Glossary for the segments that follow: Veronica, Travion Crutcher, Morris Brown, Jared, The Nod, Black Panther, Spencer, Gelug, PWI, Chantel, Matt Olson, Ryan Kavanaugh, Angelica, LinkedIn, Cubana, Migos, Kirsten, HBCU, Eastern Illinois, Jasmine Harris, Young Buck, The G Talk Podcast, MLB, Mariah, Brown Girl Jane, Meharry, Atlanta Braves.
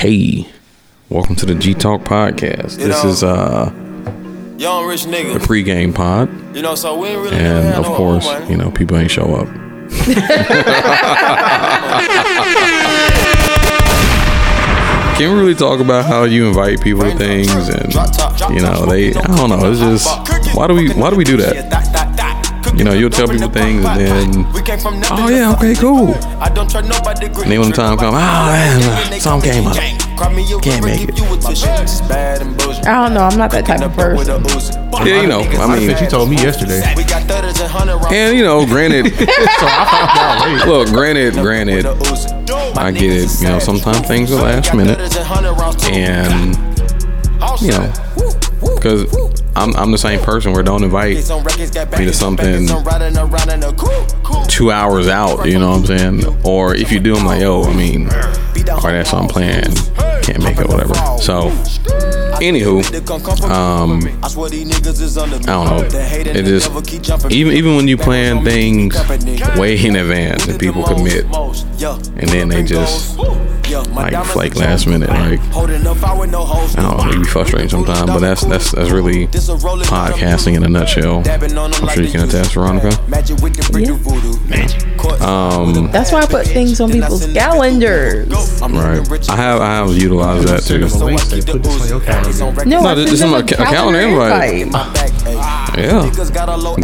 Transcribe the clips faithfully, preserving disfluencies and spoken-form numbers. Hey, welcome to the G Talk Podcast. This is uh young rich nigga, the pregame pod. You know, so we ain't really and of course, you know, people ain't show up. Can we really talk about how you invite people to things and you know they? I don't know. It's just why do we why do we do that? You know, you'll tell people things and then oh yeah, okay, cool. And then when the time comes, ah, oh, something came up. Can't make it. I don't know. I'm not that type of person. Yeah, you know. I mean, she told me yesterday. And you know, granted, look, granted, granted, I get it. You know, sometimes things are last minute, and you know, because I'm I'm the same person where don't invite me to something two hours out. You know what I'm saying? Or if you do, I'm like, yo, I mean, all right, that's what I'm playing. Can't make it, whatever. So, anywho, um, I don't know. It just even even when you plan things way in advance, and people commit, and then they just like flake last minute. Like, I don't know, it be frustrating sometimes. But that's that's that's really podcasting in a nutshell. I'm sure you can attest, Veronica. Yeah. Um, that's why I put things on people's calendars. Right. I have I have utilized that too. No, no this is my ca- calendar invite. invite. Yeah,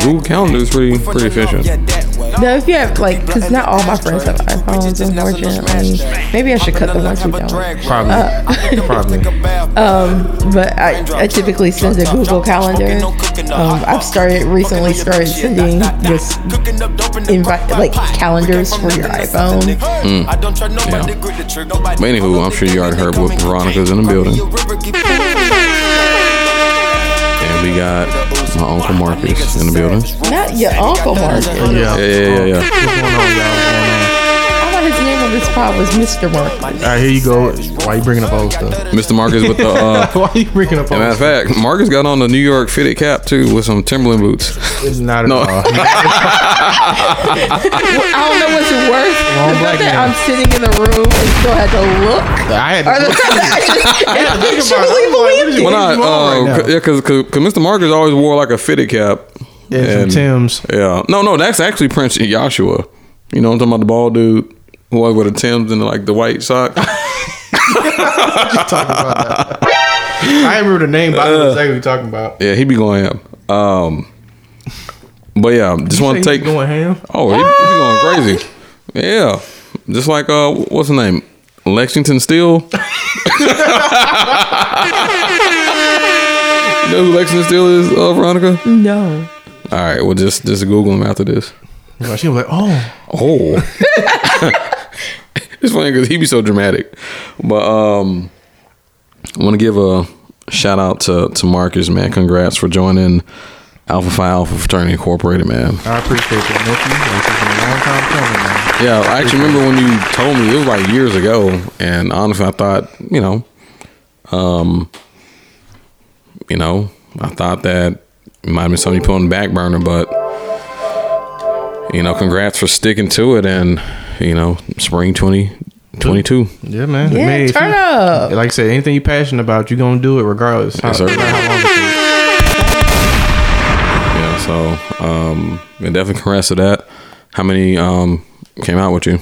Google Calendar is pretty pretty efficient. Now, if you have like, because not all my friends have iPhones, unfortunately. Maybe I should cut the ones who don't. Probably. Uh, Probably. um, but I, I typically send the Google Calendar. Um, I've started recently started sending just invite like calendars for your iPhone. Mm. Yeah. But anywho, I'm sure you already heard what Veronica's in the building. And we got my Uncle Marcus in the building. Not your Uncle Marcus. Yeah, yeah, yeah, yeah. What's going on, y'all? I thought his name on this pod was Mister Marcus. All right, here you go. Why you bringing up old stuff? Mister Marcus with the... Uh, Why you bringing up old stuff? Matter of fact, Marcus got on the New York fitted cap, too, with some Timberland boots. It's not at no. all. Well, I don't know what's worse. The fact that I'm sitting in the room and still had to look. I had to look. I just truly believed it. Well, not, uh, right yeah, because Mister Marcus always wore like a fitted cap. Yeah, and, from Tim's. Yeah. No, no, that's actually Prince Yashua. You know what I'm talking about? The bald dude who was with the Tim's and like the white sock. Just talking about that. I remember the name, but I don't know exactly what you're talking about. Yeah, he be going ham. Um, but yeah, just want to take. He going ham? Oh, he, he going crazy. Yeah, just like uh, what's the name? Lexington Steel. You know who Lexington Steel is, uh, Veronica? No. All right, well just just Google him after this. Well, she was like, oh, oh. It's funny because he be so dramatic, but um, I want to give a shout out to to Marcus, man. Congrats for joining Alpha Phi Alpha Fraternity Incorporated, man. I appreciate that. Thank you. It's been a long time coming, man. Yeah, I actually remember when you told me, it was like years ago, and honestly, I thought, you know, um, you know, I thought that it might have been something you put on the back burner, but, you know, congrats for sticking to it, and, you know, spring twenty twenty-two. Yeah, man. Yeah, man, turn you, up. Like I said, anything you're passionate about, you're going to do it regardless. Yes, sir. Yeah, so, um, and definitely congrats to that. How many, um... came out with you?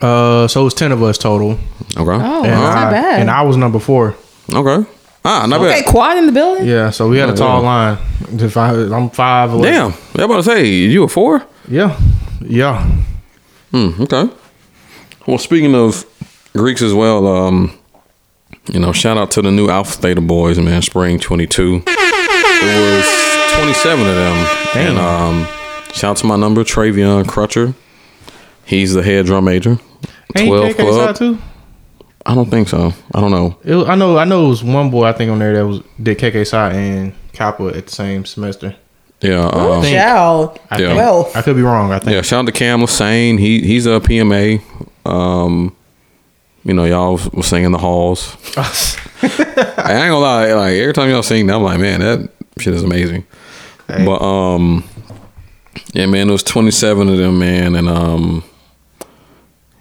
Uh, so it was ten of us total. Okay. Oh, and that's I, not bad. And I was number four. Okay. Ah, not okay, bad. Okay, quad in the building? Yeah, so we had oh, a tall yeah. line. If I, I'm five eleven. Damn. I was about to say, you a four? Yeah. Yeah. Hmm, okay. Well, speaking of Greeks as well, um, You know, shout out to the new Alpha Theta boys, man. Spring twenty-two. It was twenty-seven of them. Damn. And um, shout out to my number, Travion Crutcher. He's the head drum major. twelve club. Too? I don't think so. I don't know. It was, I know. I know it was one boy I think on there that was did K K Psy and Kappa at the same semester. Yeah. Um, Child. I think, yeah. I could be wrong. I think. Yeah. Shout out to Cam Lassane. He he's a P M A. Um, you know, y'all was singing the halls. I ain't gonna lie. Like every time y'all sing, I'm like, man, that shit is amazing. Hey. But um, yeah, man, there was twenty-seven of them, man, and um.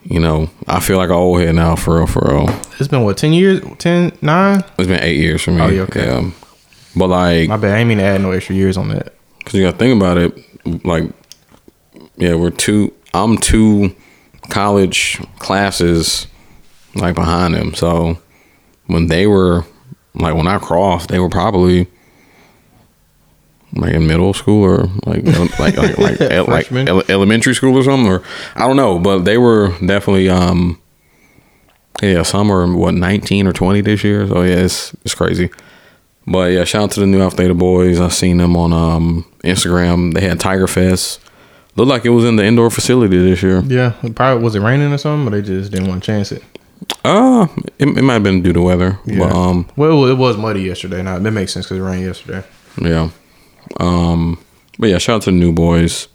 You know, I feel like an old head now, for real, for real. It's been, what, ten years? ten, nine? It's been eight years for me. Oh, yeah, okay. Yeah. But, like... My bad. I ain't mean to add no extra years on that. Because you got to think about it. Like, yeah, we're two... I'm two college classes, like, behind them. So, when they were... Like, when I crossed, they were probably... Like in middle school or like like like, like, el- like ele- elementary school or something, or I don't know, but they were definitely um yeah some are what nineteen or twenty this year, so yeah it's it's crazy. But yeah, shout out to the new Alpha Theta boys. I seen them on um Instagram. They had Tiger Fest. Looked like it was in the indoor facility this year. Yeah, it probably was it raining or something, but they just didn't want to chance it. Uh it, it might have been due to weather. Yeah. But, um, well, it was muddy yesterday. Now that makes sense because it rained yesterday. Yeah. Um, but yeah, shout out to the new boys.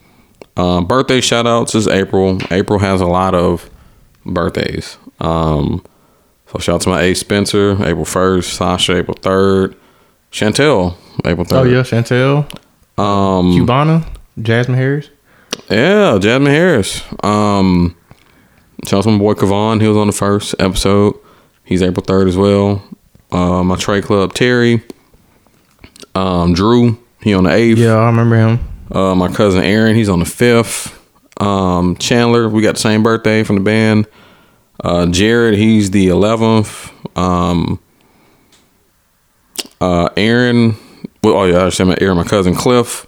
Uh, birthday shout outs is April. April has a lot of birthdays. Um, so shout out to my ace Spencer, April first, Sasha, April third, Chantel, April third. Oh, yeah, Chantel. Um, Cubana, Jasmine Harris. Yeah, Jasmine Harris. Um, shout out to my boy Kavon. He was on the first episode. He's April third as well. Uh, my Trey Club, Terry. Um, Drew. He on the eighth. Yeah, I remember him. Uh, my cousin Aaron, he's on the fifth. Um, Chandler, we got the same birthday from the band. Uh, Jared, he's the eleventh. Um, uh, Aaron, well, oh yeah, I understand my Aaron, my cousin Cliff,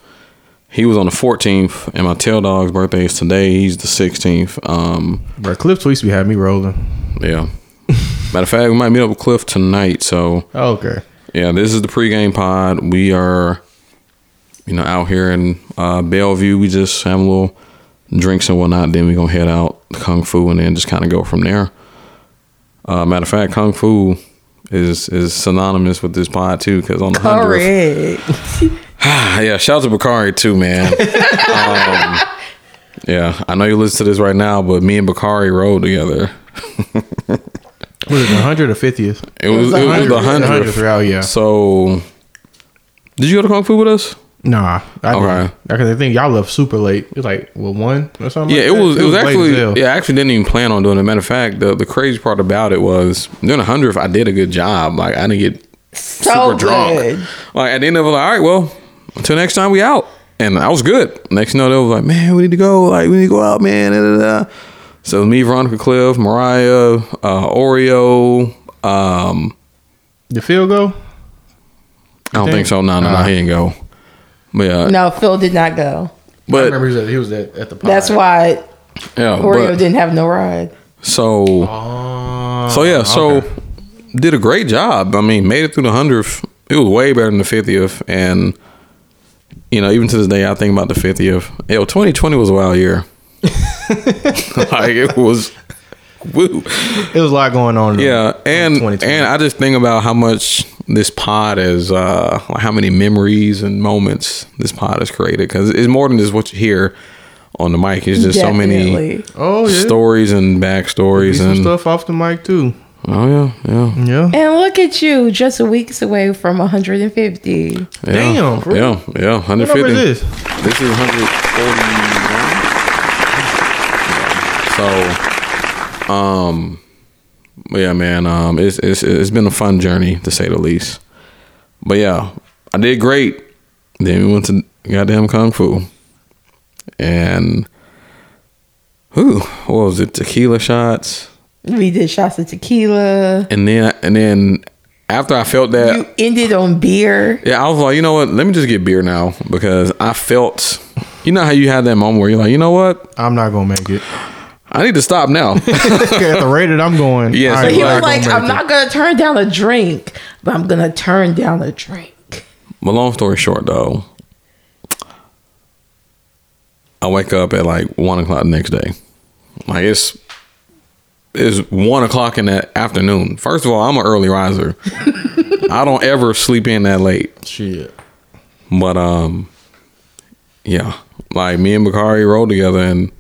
he was on the fourteenth, and my tail dog's birthday is today. He's the sixteenth. Um, Bro, Cliff tweets be having me rolling. Yeah. Matter of fact, we might meet up with Cliff tonight. So oh, okay. Yeah, this is the pregame pod. We are. You know, out here in uh, Bellevue, we just have a little drinks and whatnot. Then we're going to head out Kung Fu and then just kind of go from there. Uh, matter of fact, Kung Fu is is synonymous with this pod, too, because on the hundredth. Correct. Yeah, shout out to Bakari, too, man. um, yeah, I know you listen to this right now, but me and Bakari rode together. Was it the hundredth or fiftieth? It was, it was the hundredth. It was the hundredth, yeah. So, did you go to Kung Fu with us? Nah, I okay. Because I think y'all left super late. It was like well one or something. Yeah, like it, was, it was. It was actually. Yeah, I actually didn't even plan on doing it. Matter of fact, the the crazy part about it was during the hundredth, I did a good job. Like I didn't get so super good. drunk. Like at the end of it, like all right, well, until next time, we out. And I was good. Next note, they was like, man, we need to go. Like we need to go out, man. Da, da, da. So me, Veronica, Cliff, Mariah, uh, Oreo. Um, Did Phil go? You I don't think, think so. No, no, uh, no, he didn't go. Yeah. No, Phil did not go. But I remember he was at, he was at, at the pod. That's why yeah, Oreo but, didn't have no ride. So, uh, so yeah, so okay. Did a great job. I mean, made it through the hundredth. It was way better than the fiftieth. And, you know, even to this day, I think about the fiftieth. Yo, twenty twenty was a wild year. Like, it was... Woo. It was a lot going on. Yeah, and and I just think about how much this pod is, uh, how many memories and moments this pod has created. Because it's more than just what you hear on the mic. It's just Definitely. so many oh, yeah. stories and backstories and stuff off the mic too. Oh yeah, yeah, yeah. And look at you, just a week's away from one hundred fifty. Yeah. Damn. Really? Yeah, yeah. one hundred fifty. What number is this? This is one forty-one. So. Um, but yeah, man, um, it's, it's, it's been a fun journey to say the least, but yeah, I did great. Then we went to goddamn Kung Fu and who, what was it? Tequila shots. We did shots of tequila. And then, and then after I felt that you ended on beer. Yeah. I was like, you know what? Let me just get beer now because I felt, you know how you had that moment where you're like, you know what? I'm not going to make it. I need to stop now. At the rate that I'm going. Yeah, so right, he was like, I'm not going to turn down a drink, but I'm going to turn down a drink. My long story short, though, I wake up at like one o'clock the next day. Like it's it's one o'clock in the afternoon. First of all, I'm an early riser. I don't ever sleep in that late. Shit. But um, yeah, like me and Bakari rolled together, and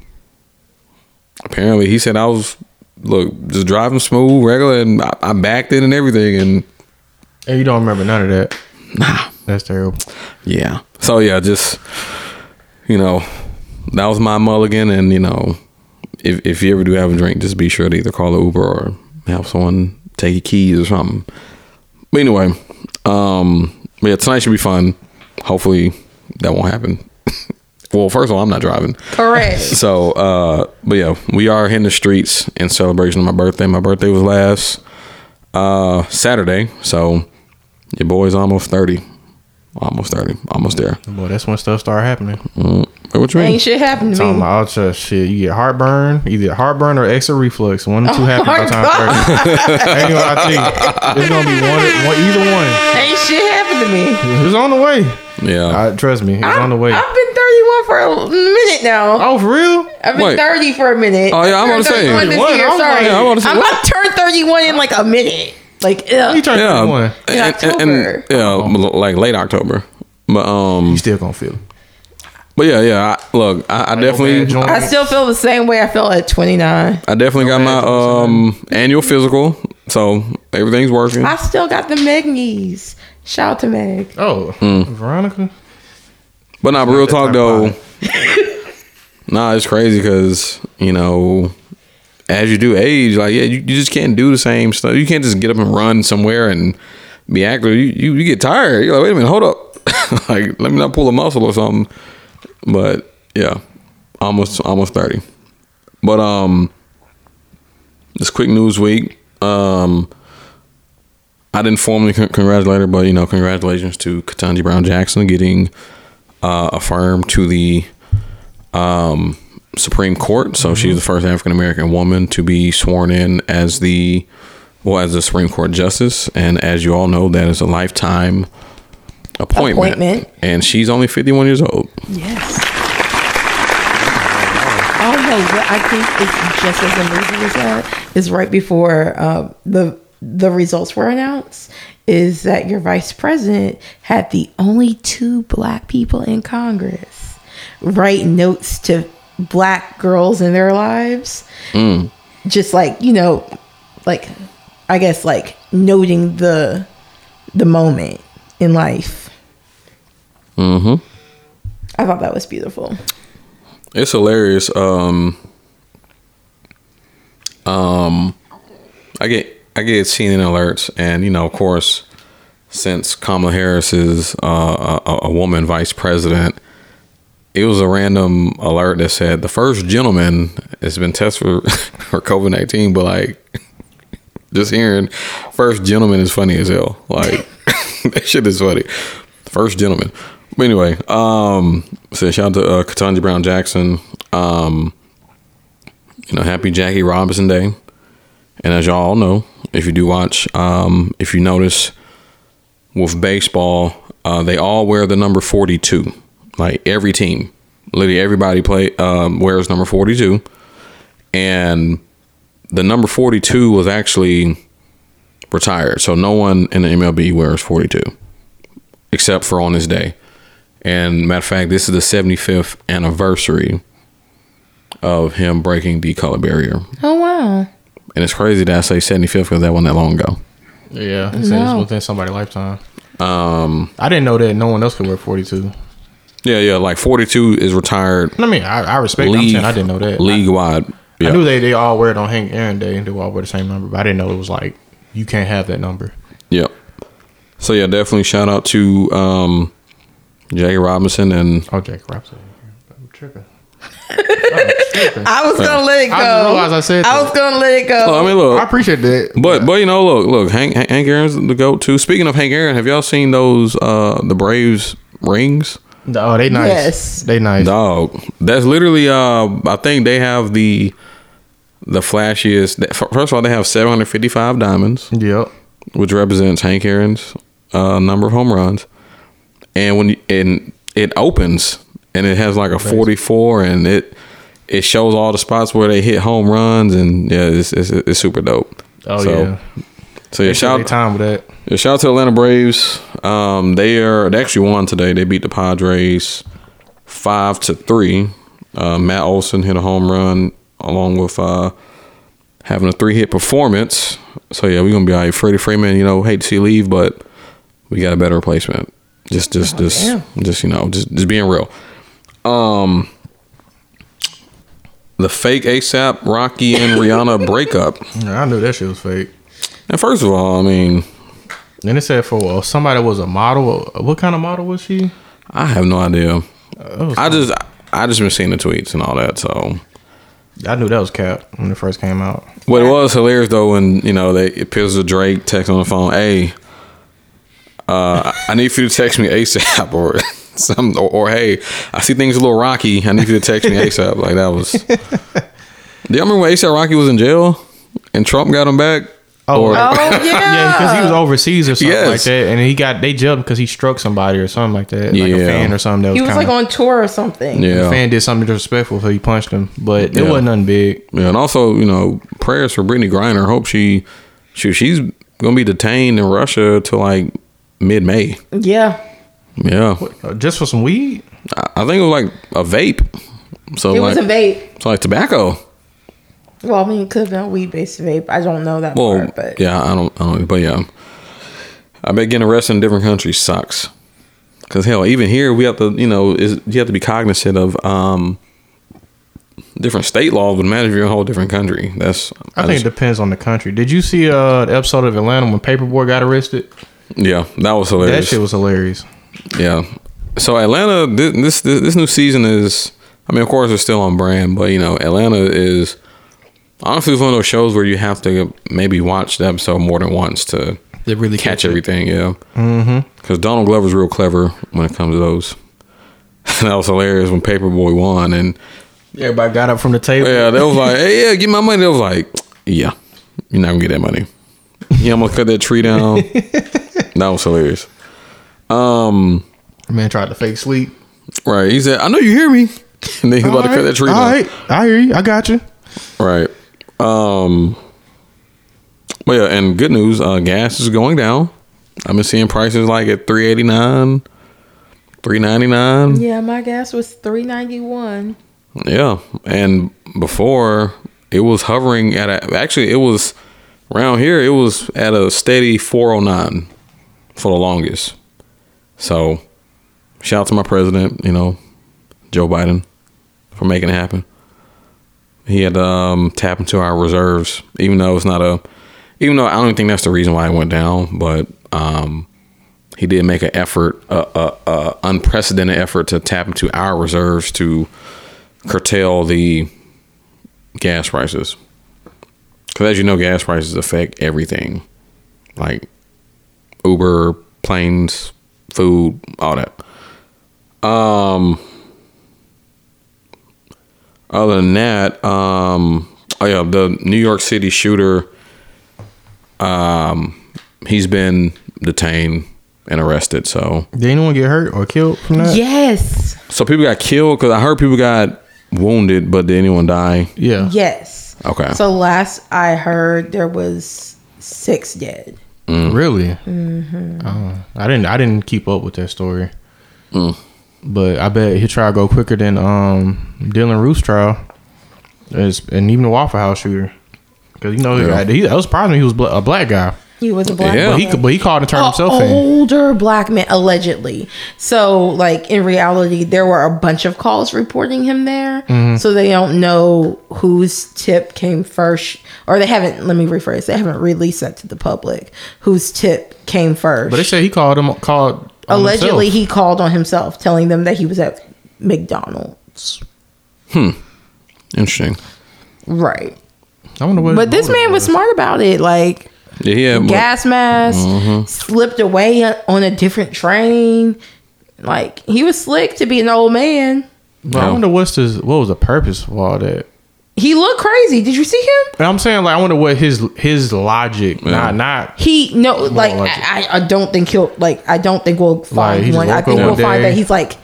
apparently he said I was look just driving smooth, regular, and I, I backed it and everything. And and you don't remember none of that. Nah, that's terrible. Yeah. So yeah, just you know. That was my mulligan, and you know, if if you ever do have a drink, just be sure to either call an Uber or have someone take your keys or something. But anyway, um, yeah, tonight should be fun. Hopefully, that won't happen. Well, first of all, I'm not driving. Correct. So, uh, but yeah, we are hitting the streets in celebration of my birthday. My birthday was last uh, Saturday, so your boy's almost thirty. Almost thirty. Almost there. Boy, that's when stuff started happening. Mm. What you mean? Ain't shit happened to me. I'll just shit. You get heartburn, either heartburn or extra reflux. One or two oh happen by the time thirty. Ain't gonna I think it's gonna be one, one, either one. Ain't shit happened to me. It's on the way. Yeah, I, trust me, it's I, on the way. I've been thirty-one for a minute now. Oh, for real? I've been Wait. thirty for a minute. Oh yeah, I'm gonna say. I'm about to turn thirty-one in like a minute. Like ugh. You turn yeah. thirty-one in and, October. And, and, yeah, oh. like late October. But um, you still gonna feel it. But yeah, yeah. I, look, I, I definitely. I still feel the same way I felt at twenty-nine. I definitely got my um annual physical, so everything's working. I still got the Meg knees. Shout out to Meg. Oh, mm. Veronica. But nah, real talk though. Nah, it's crazy because you know, as you do age, like yeah, you, you just can't do the same stuff. You can't just get up and run somewhere and be active. You you, you get tired. You're like, wait a minute, hold up. Like, let me not pull a muscle or something. But yeah, almost almost thirty. But um, this quick news week. Um, I didn't formally con- congratulate her, but you know, congratulations to Ketanji Brown Jackson getting uh, affirmed to the um Supreme Court. So mm-hmm. she's the first African American woman to be sworn in as the well as the Supreme Court justice, and as you all know, that is a lifetime. Appointment. appointment and she's only fifty-one years old. Yes. Oh no, I think it's just as amazing as that is right before uh, the the results were announced is that your vice president had the only two black people in Congress write notes to black girls in their lives. Mm. Just like, you know, like I guess like noting the the moment in life. Mm-hmm. I thought that was beautiful. It's hilarious. Um, um, I get I get C N N alerts, and you know, of course, since Kamala Harris is uh, a, a woman vice president, it was a random alert that said the first gentleman has been tested for, for COVID nineteen. But like, just hearing first gentleman is funny as hell. Like that shit is funny. First gentleman. But anyway, um, so shout out to uh, Ketanji Brown Jackson. Um, you know, happy Jackie Robinson Day. And as y'all all know, if you do watch, um, if you notice with baseball, uh, they all wear the number forty-two. Like every team, literally everybody play um, wears number forty-two. And the number forty-two was actually retired. So no one in the M L B wears forty-two except for on this day. And matter of fact, this is the seventy-fifth anniversary of him breaking the color barrier. Oh, wow. And it's crazy that I say seventy-fifth because that wasn't that long ago. Yeah. It's no. Within somebody's lifetime. Um, I didn't know that no one else could wear forty-two. Yeah, yeah. Like forty-two is retired. I mean, I, I respect league, it. I'm saying I didn't know that. League-wide. Yeah. I knew they, they all wear it on Hank Aaron Day and they all wear the same number. But I didn't know it was like, you can't have that number. Yep. So, yeah, definitely shout out to... Um, Jackie Robinson and oh, Jackie Robinson. I'm tripping. I'm tripping. I was gonna let it go. I realized I said I that. was gonna let it go. Oh, I mean, look, I appreciate that, but yeah. but you know, look, look, Hank Hank Aaron's the go to. Speaking of Hank Aaron, have y'all seen those uh, the Braves rings? Oh, they nice. Yes, they nice. Dog, that's literally. Uh, I think they have the the flashiest. First of all, they have seven hundred fifty-five diamonds. Yep. Which represents Hank Aaron's uh, number of home runs. And when you, and it opens, and it has like a forty-four, and it it shows all the spots where they hit home runs, and yeah, it's it's, it's super dope. Oh, so, yeah. So yeah, shout time with that. Shout out to Atlanta Braves. Um, they are they actually won today. They beat the Padres five to three. Uh, Matt Olson hit a home run along with uh, having a three-hit performance. So yeah, we're gonna be all right. Freddie Freeman, you know, hate to see leave, but we got a better replacement. Just, just, oh, just, damn. just you know, just, just being real. Um, the fake ASAP Rocky and Rihanna breakup. I knew that shit was fake. And first of all, I mean, and it said for well, somebody was a model. What kind of model was she? I have no idea. Uh, I just, I, I just been seeing the tweets and all that. So I knew that was cap when it first came out. Well, it was hilarious though when you know they it appears to Drake text on the phone. Hey, uh, I need you to text me ASAP or some or, or hey, I see things a little rocky. I need you to text me ASAP. Like that was. Do y'all remember when ASAP Rocky was in jail and Trump got him back? Oh, or, oh yeah, yeah, because he was overseas or something yes. like that, and he got they jailed because he struck somebody or something like that, yeah. like a fan or something. That was he was kinda, like on tour or something. Yeah, the fan did something disrespectful, so he punched him, but yeah. it wasn't nothing big. Yeah, and also you know prayers for Brittany Griner. Hope she, she she's gonna be detained in Russia till like mid May. Yeah, yeah, what, just for some weed. I, I think it was like a vape. So it like, was a vape. It's so like tobacco. Well, I mean, it could have been weed-based vape. I don't know that well, part, but... Yeah, I don't, I don't... But, yeah. I bet getting arrested in different countries sucks. Because, hell, even here, we have to, you know, is you have to be cognizant of um, different state laws, but imagine if you're in a whole different country. That's... I, I think just, it depends on the country. Did you see uh, the episode of Atlanta when Paperboy got arrested? Yeah, that was hilarious. That shit was hilarious. Yeah. So, Atlanta, this, this, this new season is... I mean, of course, it's still on brand, but, you know, Atlanta is... Honestly, it's one of those shows where you have to maybe watch the episode more than once to they really catch everything, it. yeah. Because mm-hmm. Donald Glover's real clever when it comes to those. That was hilarious when Paperboy won. And everybody got up from the table. Yeah, they was like, hey, yeah, get my money. They was like, yeah, you're not going to get that money. Yeah, I'm going to cut that tree down. That was hilarious. Um, Man tried to fake sleep. Right. He said, I know you hear me. And then he's about right, to cut that tree all down. All right. I hear you. I got you. Right. Um, well, yeah, and good news, uh, gas is going down. I've been seeing prices like at three eighty-nine, three ninety-nine. Yeah, my gas was three ninety-one. Yeah, and before it was hovering at a, actually it was around here it was at a steady four oh nine for the longest. So shout out to my president, you know, Joe Biden, for making it happen. He had um tapped into our reserves, even though it's not a, even though I don't think that's the reason why it went down, but um, he did make an effort, a, a, a unprecedented effort to tap into our reserves to curtail the gas prices. Because as you know, gas prices affect everything, like Uber, planes, food, all that. Um. Other than that, um, oh yeah, the New York City shooter, um, he's been detained and arrested. So did anyone get hurt or killed from that? Yes. So people got killed because I heard people got wounded, but did anyone die? Yeah. Yes. Okay. So last I heard, there was six dead. Mm. Really? Mm-hmm. Oh, I didn't. I didn't keep up with that story. Mm. But I bet his trial go quicker than um, Dylan Roof's trial, it's, and even the Waffle House shooter, because you know yeah. he, that was probably he was bl- a black guy. He was a black yeah. man, but he, but he called and turned a himself older in. Older black man, allegedly. So, like in reality, there were a bunch of calls reporting him there, mm-hmm. so they don't know whose tip came first, or they haven't. Let me rephrase: they haven't released that to the public whose tip came first. But they said he called him called. Allegedly, himself. He called on himself, telling them that he was at McDonald's. Hmm. Interesting. Right. I wonder what. But this man was smart about it. Like, yeah, he had gas mask, mm-hmm. slipped away on a different train. Like, he was slick to be an old man. But I wonder what's this, what was the purpose of all that? He looked crazy. Did you see him? And I'm saying, like, I wonder what his his logic. Yeah. Not not he no like I, I don't think he'll like I don't think we'll find like, one. I think one we'll day. find that he's like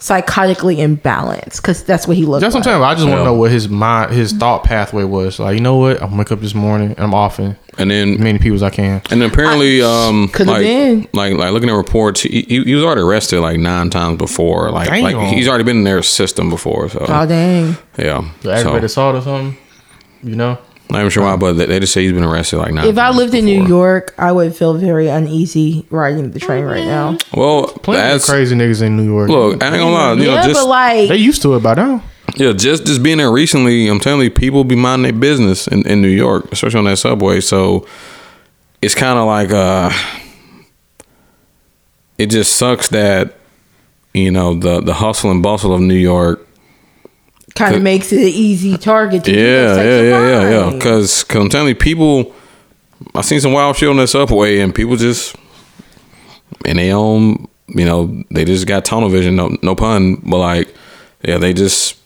psychotically imbalanced because that's what he looked. That's like. What I'm saying. Like, I just yeah. want to know what his mind, his thought pathway was. Like, you know what? I'm wake up this morning and I'm offing and then as many people as I can. And then apparently, I, um, could have like, been like like looking at reports. He, he he was already arrested like nine times before. Like dang like on. He's already been in their system before. So oh dang. Yeah, so aggravated assault or something, you know. Not even sure why, but they just say he's been arrested like nine. If I lived before. in New York, I would feel very uneasy riding the train right now. Well, plenty of crazy niggas in New York. Look, I ain't gonna lie. You yeah, know, just, but like they used to it by now. Yeah, just just being there recently, I'm telling you, people be minding their business in, in New York, especially on that subway. So it's kind of like uh, it just sucks that you know the the hustle and bustle of New York. Kind of makes it an easy target to yeah, yeah, yeah, yeah, yeah, yeah. Because I'm telling you, people, I've seen some wild shit on the subway, and people just, in their own, you know, they just got tunnel vision, no, no pun, but like, yeah, they just,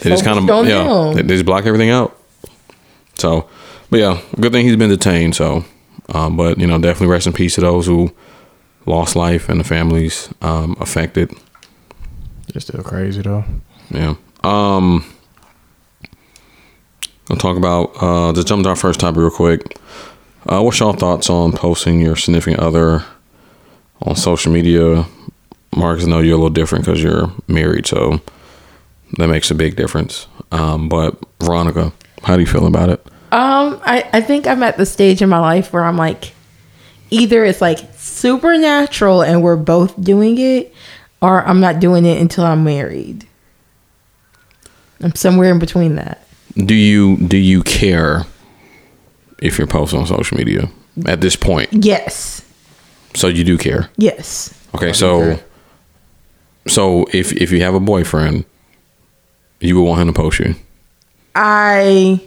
they just kind of, yeah, they, they just block everything out. So, but yeah, good thing he's been detained. So, um, but you know, definitely rest in peace to those who lost life and the families um, affected. They're still crazy though. Yeah. Um, I'll talk about, uh, just jump to our first topic real quick. Uh, what's y'all thoughts on posting your significant other on social media? Marcus, I know you're a little different because you're married, so that makes a big difference. Um, but Veronica, how do you feel about it? Um, I, I think I'm at the stage in my life where I'm like, either it's like supernatural and we're both doing it, or I'm not doing it until I'm married. I'm somewhere in between that. Do you do you care if you're posting on social media at this point? Yes. So you do care? Yes. Okay, so so if if you have a boyfriend, you would want him to post you? I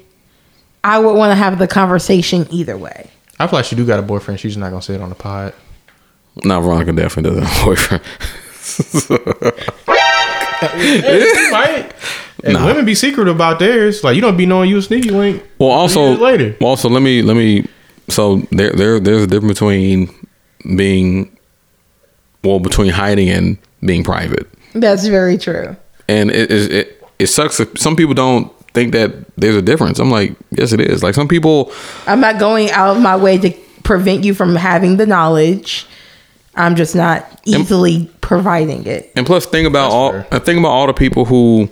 I would want to have the conversation either way. I feel like she do got a boyfriend. She's not going to say it on the pod. No, Veronica definitely doesn't have a boyfriend. It's right. And nah. Women be secretive about theirs. Like, you don't be knowing you a sneaky link. Well, also later. Well, also let me let me. So there there there's a difference between being, well, between hiding and being private. That's very true. And it it it, it sucks. If some people don't think that there's a difference. I'm like, yes, it is. Like some people. I'm not going out of my way to prevent you from having the knowledge. I'm just not easily and, providing it. And plus, think about That's all. Fair. Think about all the people who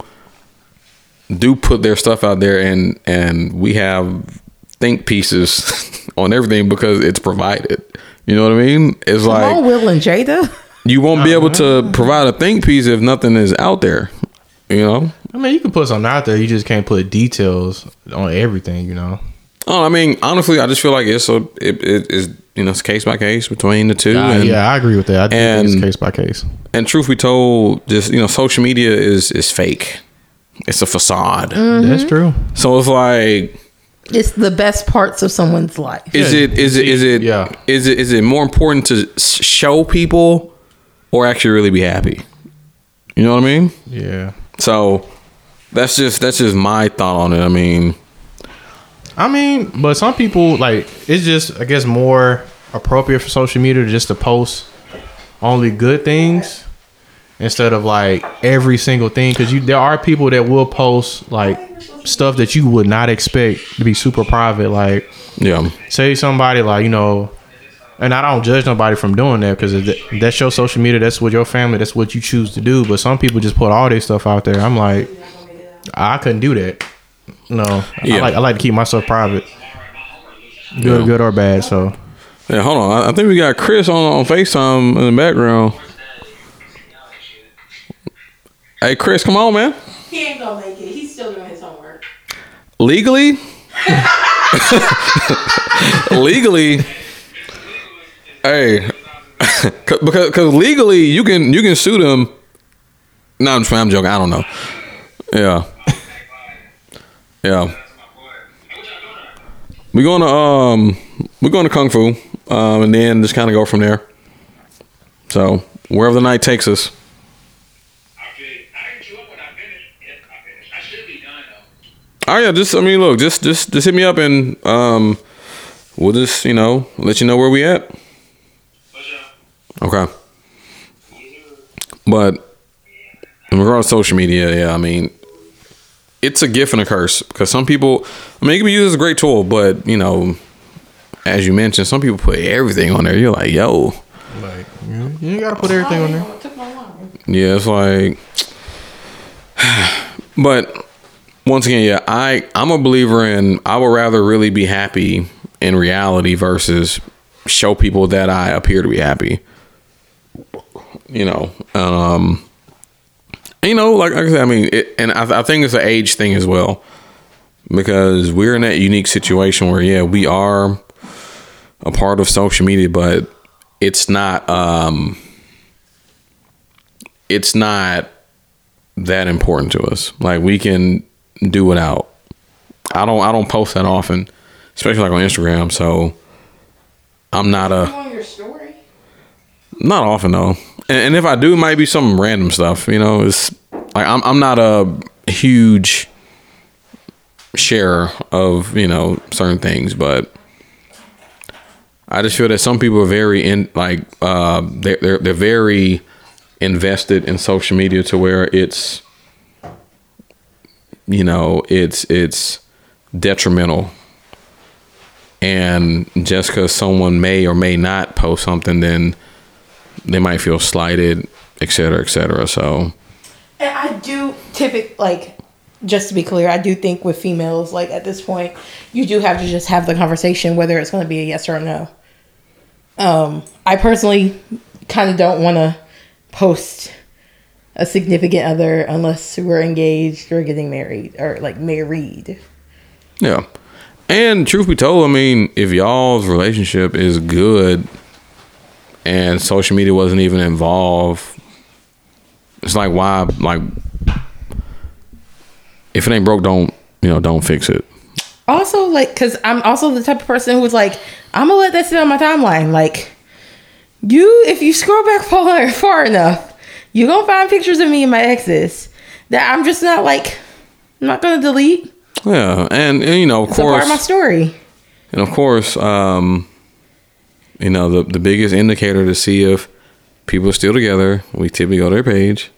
do put their stuff out there, and and we have think pieces on everything because it's provided. You know what I mean? It's Come like on, Will and Jada. You won't be able to provide a think piece if nothing is out there. You know. I mean, you can put something out there. You just can't put details on everything. You know. Oh, I mean, honestly, I just feel like it's so it is. It, You know, it's case by case between the two. Uh, and, yeah, I agree with that. I do and, think it's case by case. And truth be told, just, you know, social media is is fake. It's a facade. Mm-hmm. That's true. So it's like it's the best parts of someone's life. Is yeah. it is it is it yeah. is it is it more important to show people or actually really be happy? You know what I mean? Yeah. So that's just that's just my thought on it. I mean. I mean, but some people, like, it's just, I guess, more appropriate for social media just to post only good things instead of, like, every single thing. Because you there are people that will post, like, stuff that you would not expect to be super private. Like, yeah, say somebody, like, you know, and I don't judge nobody from doing that because that's your social media. That's what your family, that's what you choose to do. But some people just put all their stuff out there. I'm like, I couldn't do that. No, yeah. I like I like to keep myself private, good, yeah. good or bad. So, yeah. Hold on, I, I think we got Chris on on FaceTime in the background. Hey, Chris, come on, man. He ain't gonna make it. He's still doing his homework. Legally, legally. Hey, because because legally you can you can sue them. No, I'm just I'm joking. I don't know. Yeah. Yeah, we're going to um, we're going to kung fu, um, and then just kind of go from there. So wherever the night takes us. I feel I didn't queue up when I finished. I finished. I should be done though. Oh yeah, just I mean, look, just just just hit me up and um, we'll just you know let you know where we at. Okay. But in regards to social media, yeah, I mean, it's a gift and a curse because some people, I mean, it can be used as a great tool, but you know, as you mentioned, some people put everything on there. You're like, yo, like you gotta put everything on there. Yeah, it's like, but. Once again, yeah, I, I'm a believer in I would rather really be happy in reality versus show people that I appear to be happy. You know, um, you know, like, like I said, I mean, it, and I, I think it's an age thing as well, because we're in that unique situation where, yeah, we are a part of social media, but it's not um, it's not that important to us. Like we can. Do without. I don't. I don't post that often, especially like on Instagram. So I'm not a. On your story. Not often though, and, and if I do, it might be some random stuff. You know, it's like I'm. I'm not a huge sharer of you know certain things, but I just feel that some people are very in like uh, they're they're they're very invested in social media to where it's. You know, it's it's detrimental. And just because someone may or may not post something, then they might feel slighted, et cetera, et cetera. So and I do typically, like, just to be clear, I do think with females, like at this point, you do have to just have the conversation, whether it's going to be a yes or a no. Um, I personally kind of don't want to post a significant other unless we're engaged or getting married or like married. Yeah. And truth be told, I mean, if y'all's relationship is good and social media wasn't even involved, it's like, why, like if it ain't broke, don't, you know, don't fix it. Also like, cause I'm also the type of person who's like, I'm gonna let that sit on my timeline. Like you, if you scroll back far, far enough, you're going to find pictures of me and my exes that I'm just not like, I'm not going to delete. Yeah. And, and you know, of it's course. It's a part of my story. And, of course, um, you know, the, the biggest indicator to see if people are still together, we typically go to their page.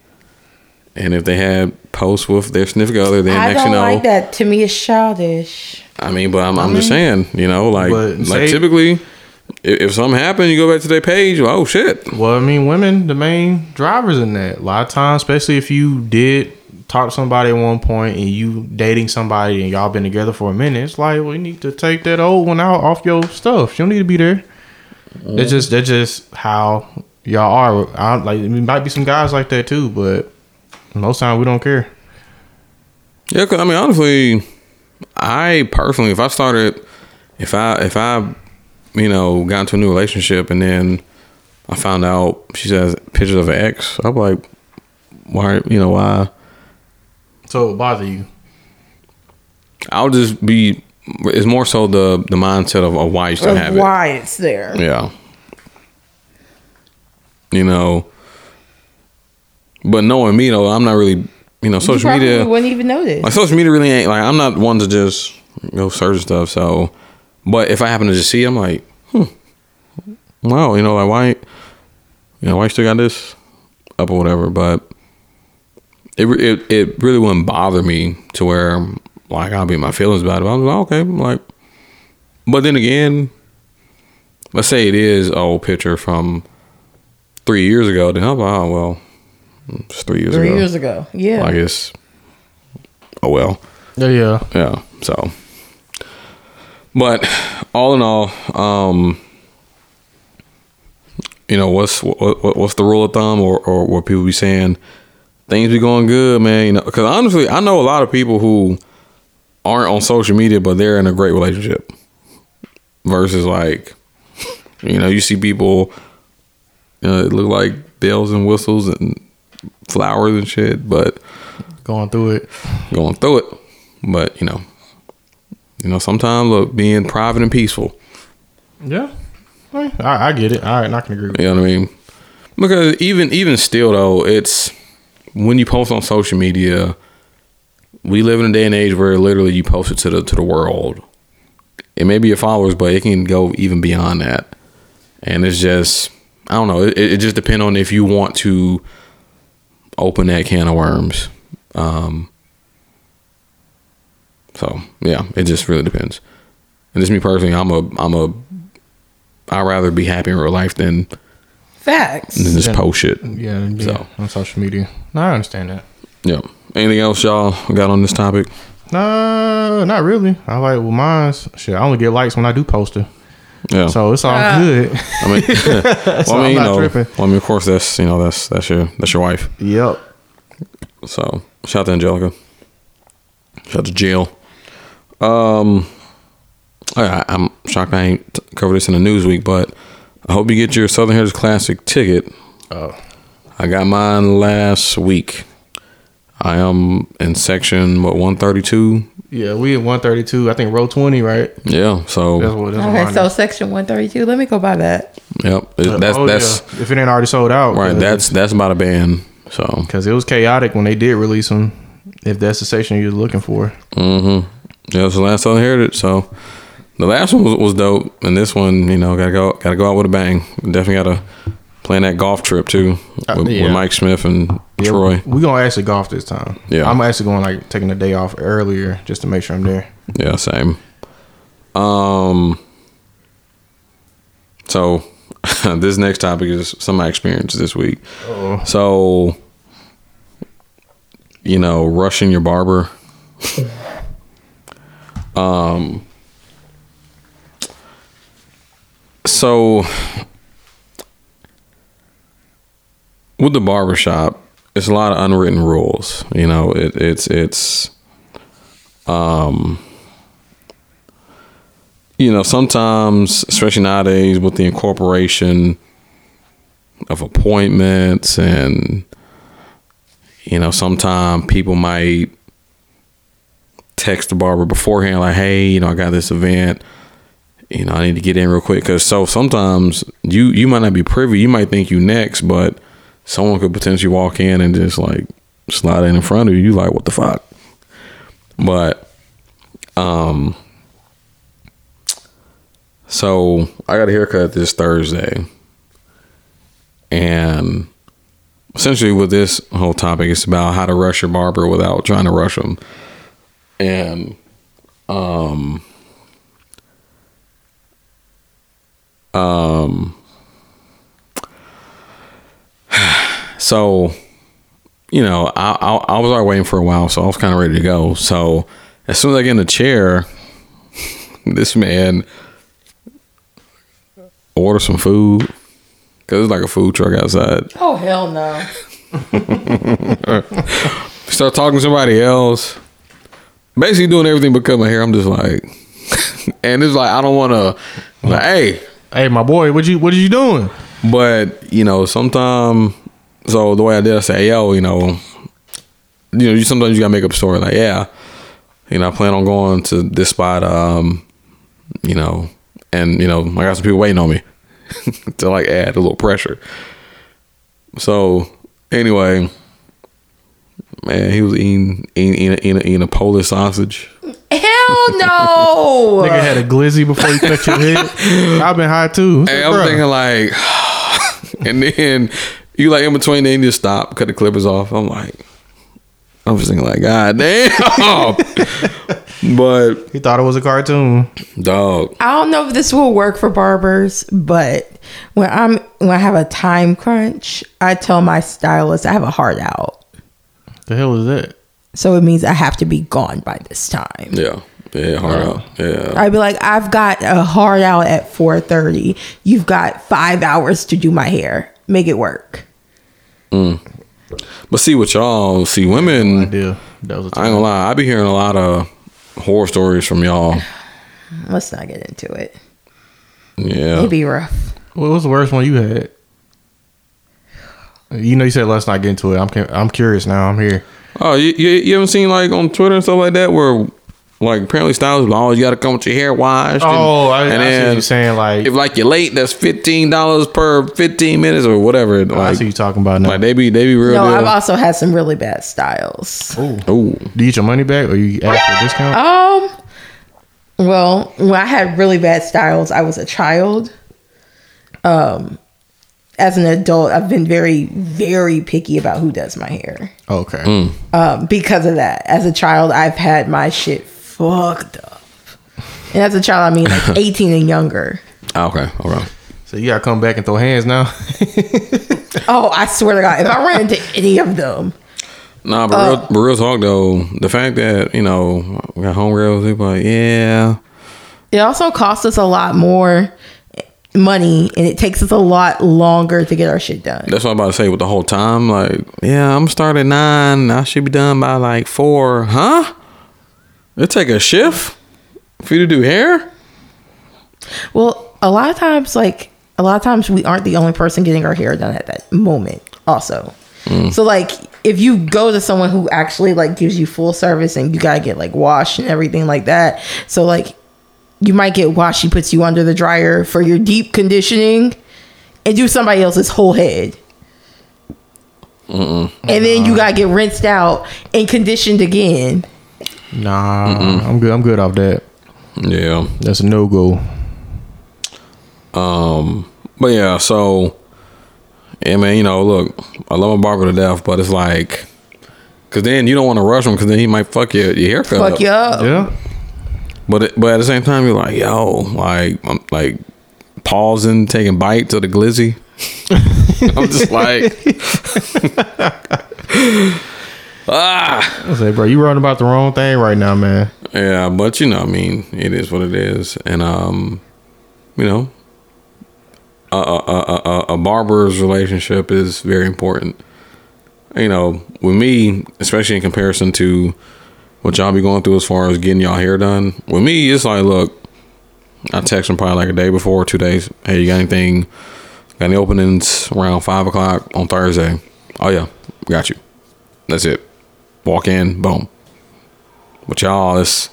And if they had posts with their significant other, then I next you know. I don't like that. To me, it's childish. I mean, but I'm, I'm mm-hmm. just saying, you know, like, but, like say- typically. If something happened, you go back to their page. Well, oh shit. Well, I mean, women, the main drivers in that. A lot of times, especially if you did talk to somebody at one point and you dating somebody and y'all been together for a minute, it's like, well, you need to take that old one out off your stuff. You don't need to be there. Mm. That's just that's just how y'all are. I, like, there might be some guys like that too, but most times we don't care. Yeah, cause I mean, honestly, I personally, if I started, if I if I. you know, got into a new relationship and then I found out she has pictures of her ex. I'm like, why, you know, why? So it bother you? I'll just be, it's more so the, the mindset of, of why you still have it. Why it's there. Yeah. You know, but knowing me though, I'm not really, you know, social you media. You wouldn't even notice. Like social media really ain't, like I'm not one to just go search stuff, so. But if I happen to just see it, I'm like, hmm, wow, you know, like why, you know, why you still got this up or whatever. But it it it really wouldn't bother me to where like I'll be in my feelings about it. But I'm like, okay, I'm like, but then again, let's say it is an old picture from three years ago. Then I'm like, oh well, it's three years three ago. Three years ago, yeah. Well, I guess. Oh well. Yeah, yeah, yeah. So. But all in all, um, you know, what's what, what's the rule of thumb or, or what people be saying? Things be going good, man. You know, because honestly, I know a lot of people who aren't on social media, but they're in a great relationship. Versus like, you know, you see people, you know, it look like bells and whistles and flowers and shit, but going through it, going through it. But you know. You know, sometimes look, being private and peaceful. Yeah, I, I get it. All right, and I can agree with you. You know what I mean? Because even even still, though, it's when you post on social media, we live in a day and age where literally you post it to the to the world. It may be your followers, but it can go even beyond that. And it's just, I don't know. It, it just depends on if you want to open that can of worms. Um, so yeah, it just really depends. And just me personally, I'm a, I'm a, I'd rather be happy in real life than facts than just yeah. post shit. Yeah, yeah. So on social media, no, I understand that. Yeah. Anything else y'all got on this topic? No, not really. I like well, mine's shit. I only get likes when I do post it. Yeah. So it's all ah. good. I mean, well, so I mean, you know, tripping. Well, I mean, of course, that's you know, that's that's your that's your wife. Yep. So shout out to Angelica. Shout out to Jill. Um, I, I'm shocked I ain't covered this in the news week, but I hope you get your Southern Heritage Classic ticket. Oh, I got mine last week. I am in section what one thirty-two. Yeah, we at one thirty-two. I think row twenty, right? Yeah. So that's what, that's okay, so section one thirty-two. Let me go buy that. Yep. It, that's oh, that's yeah. if it ain't already sold out. Right. That's that's about a ban. So because it was chaotic when they did release them. If that's the section you're looking for. Mm-hmm. Yeah, it's the last Southern Heritage. So the last one was, was dope, and this one, you know, gotta go gotta go out with a bang. Definitely gotta. Playing that golf trip too with, yeah. with Mike Smith and yeah, Troy. We're gonna actually golf this time. Yeah, I'm actually going like taking the day off earlier just to make sure I'm there. Yeah, same. Um. So this next topic is something I experienced this week. Uh-oh. So you know, rushing your barber. um. So. With the barbershop, it's a lot of unwritten rules. You know, it, it's, it's, um, you know, sometimes, especially nowadays with the incorporation of appointments and, you know, sometimes people might text the barber beforehand, like, hey, you know, I got this event. You know, I need to get in real quick. Cause so sometimes you, you might not be privy. You might think you next, but someone could potentially walk in and just like slide in in front of you. You like, what the fuck? But, um, so I got a haircut this Thursday, and essentially with this whole topic, it's about how to rush your barber without trying to rush them. And, um, um, so, you know, I, I I was already waiting for a while, so I was kind of ready to go. So as soon as I get in the chair, this man ordered some food because it's like a food truck outside. Oh hell no! Start talking to somebody else, basically doing everything but cut my hair. I'm just like, and it's like I don't want to. Like, hey, hey, my boy, what you what are you doing? But, you know, sometimes, so the way I did, I say, yo, you know, you know, sometimes you gotta make up a story. Like, yeah, you know, I plan on going to this spot, um, you know, and, you know, I got some people waiting on me to like add a little pressure. So anyway, man, he was eating, eating, eating, eating, eating a Polish sausage. Hell no! Nigga had a glizzy before you cut your head. I've been high too. Hey, I'm thinking like, and then you like in between, then you just stop, cut the clippers off. I'm like, I'm just thinking like, God damn. But he thought it was a cartoon, dog. I don't know if this will work for barbers, but when I'm when I have a time crunch, I tell my stylist I have a heart out. The hell is that? So it means I have to be gone by this time. Yeah. Yeah, hard yeah. out. Yeah. I'd be like, I've got a hard out at four thirty. You've got five hours to do my hair. Make it work. Mm. But see what y'all, see women, I, that was a I ain't gonna lie. I be hearing a lot of horror stories from y'all. Let's not get into it. Yeah. It'd be rough. What was the worst one you had? You know, you said let's not get into it. I'm I'm curious now. I'm here. Oh, you, you you haven't seen like on Twitter and stuff like that where Like, apparently stylists always got to come with your hair washed. Oh, and, I, and I then see what you're saying. Like, if like you're late, that's fifteen dollars per fifteen minutes or whatever. Like, I see you talking about now. Like they be they be real. No, deal. I've also had some really bad styles. Oh, do you get your money back or you ask for a discount? Um, well, when I had really bad styles, I was a child. Um, as an adult, I've been very, very picky about who does my hair. Okay. Mm. Um, because of that, as a child, I've had my shit fucked up. And as a child, I mean like eighteen and younger. Okay, all right. So you gotta come back and throw hands now? Oh, I swear to God, if I run into any of them. Nah, but, uh, real, but real talk though, the fact that, you know, we got homegirls, people like, yeah. It also costs us a lot more money, and it takes us a lot longer to get our shit done. That's what I'm about to say with the whole time. Like, yeah, I'm starting at nine. I should be done by like four. Huh? It'll take a shift for you to do hair? Well, a lot of times, like, a lot of times we aren't the only person getting our hair done at that moment also. Mm. So, like, if you go to someone who actually, like, gives you full service and you got to get, like, washed and everything like that. So, like, you might get washed. She puts you under the dryer for your deep conditioning and do somebody else's whole head. Mm-mm. And then you got to get rinsed out and conditioned again. Nah, Mm-mm. I'm good. I'm good off that. Yeah, that's a no go. Um, but yeah, so yeah, man. You know, look, I love my barber to death, but it's like, cause then you don't want to rush him, cause then he might fuck your your haircut fuck up. you up. Yeah. But it, but at the same time, you're like, yo, like I'm like pausing, taking bites of the glizzy. I'm just like. Ah, I say, bro, you running about the wrong thing right now, man. Yeah, but you know, I mean, it is what it is, and um, you know, a a a, a barber's relationship is very important. You know, with me, especially in comparison to what y'all be going through as far as getting y'all hair done. With me, it's like, look, I text them probably like a day before, two days. Hey, you got anything? Got any openings around five o'clock on Thursday? Oh yeah, got you. That's it. Walk in, boom. But y'all, it's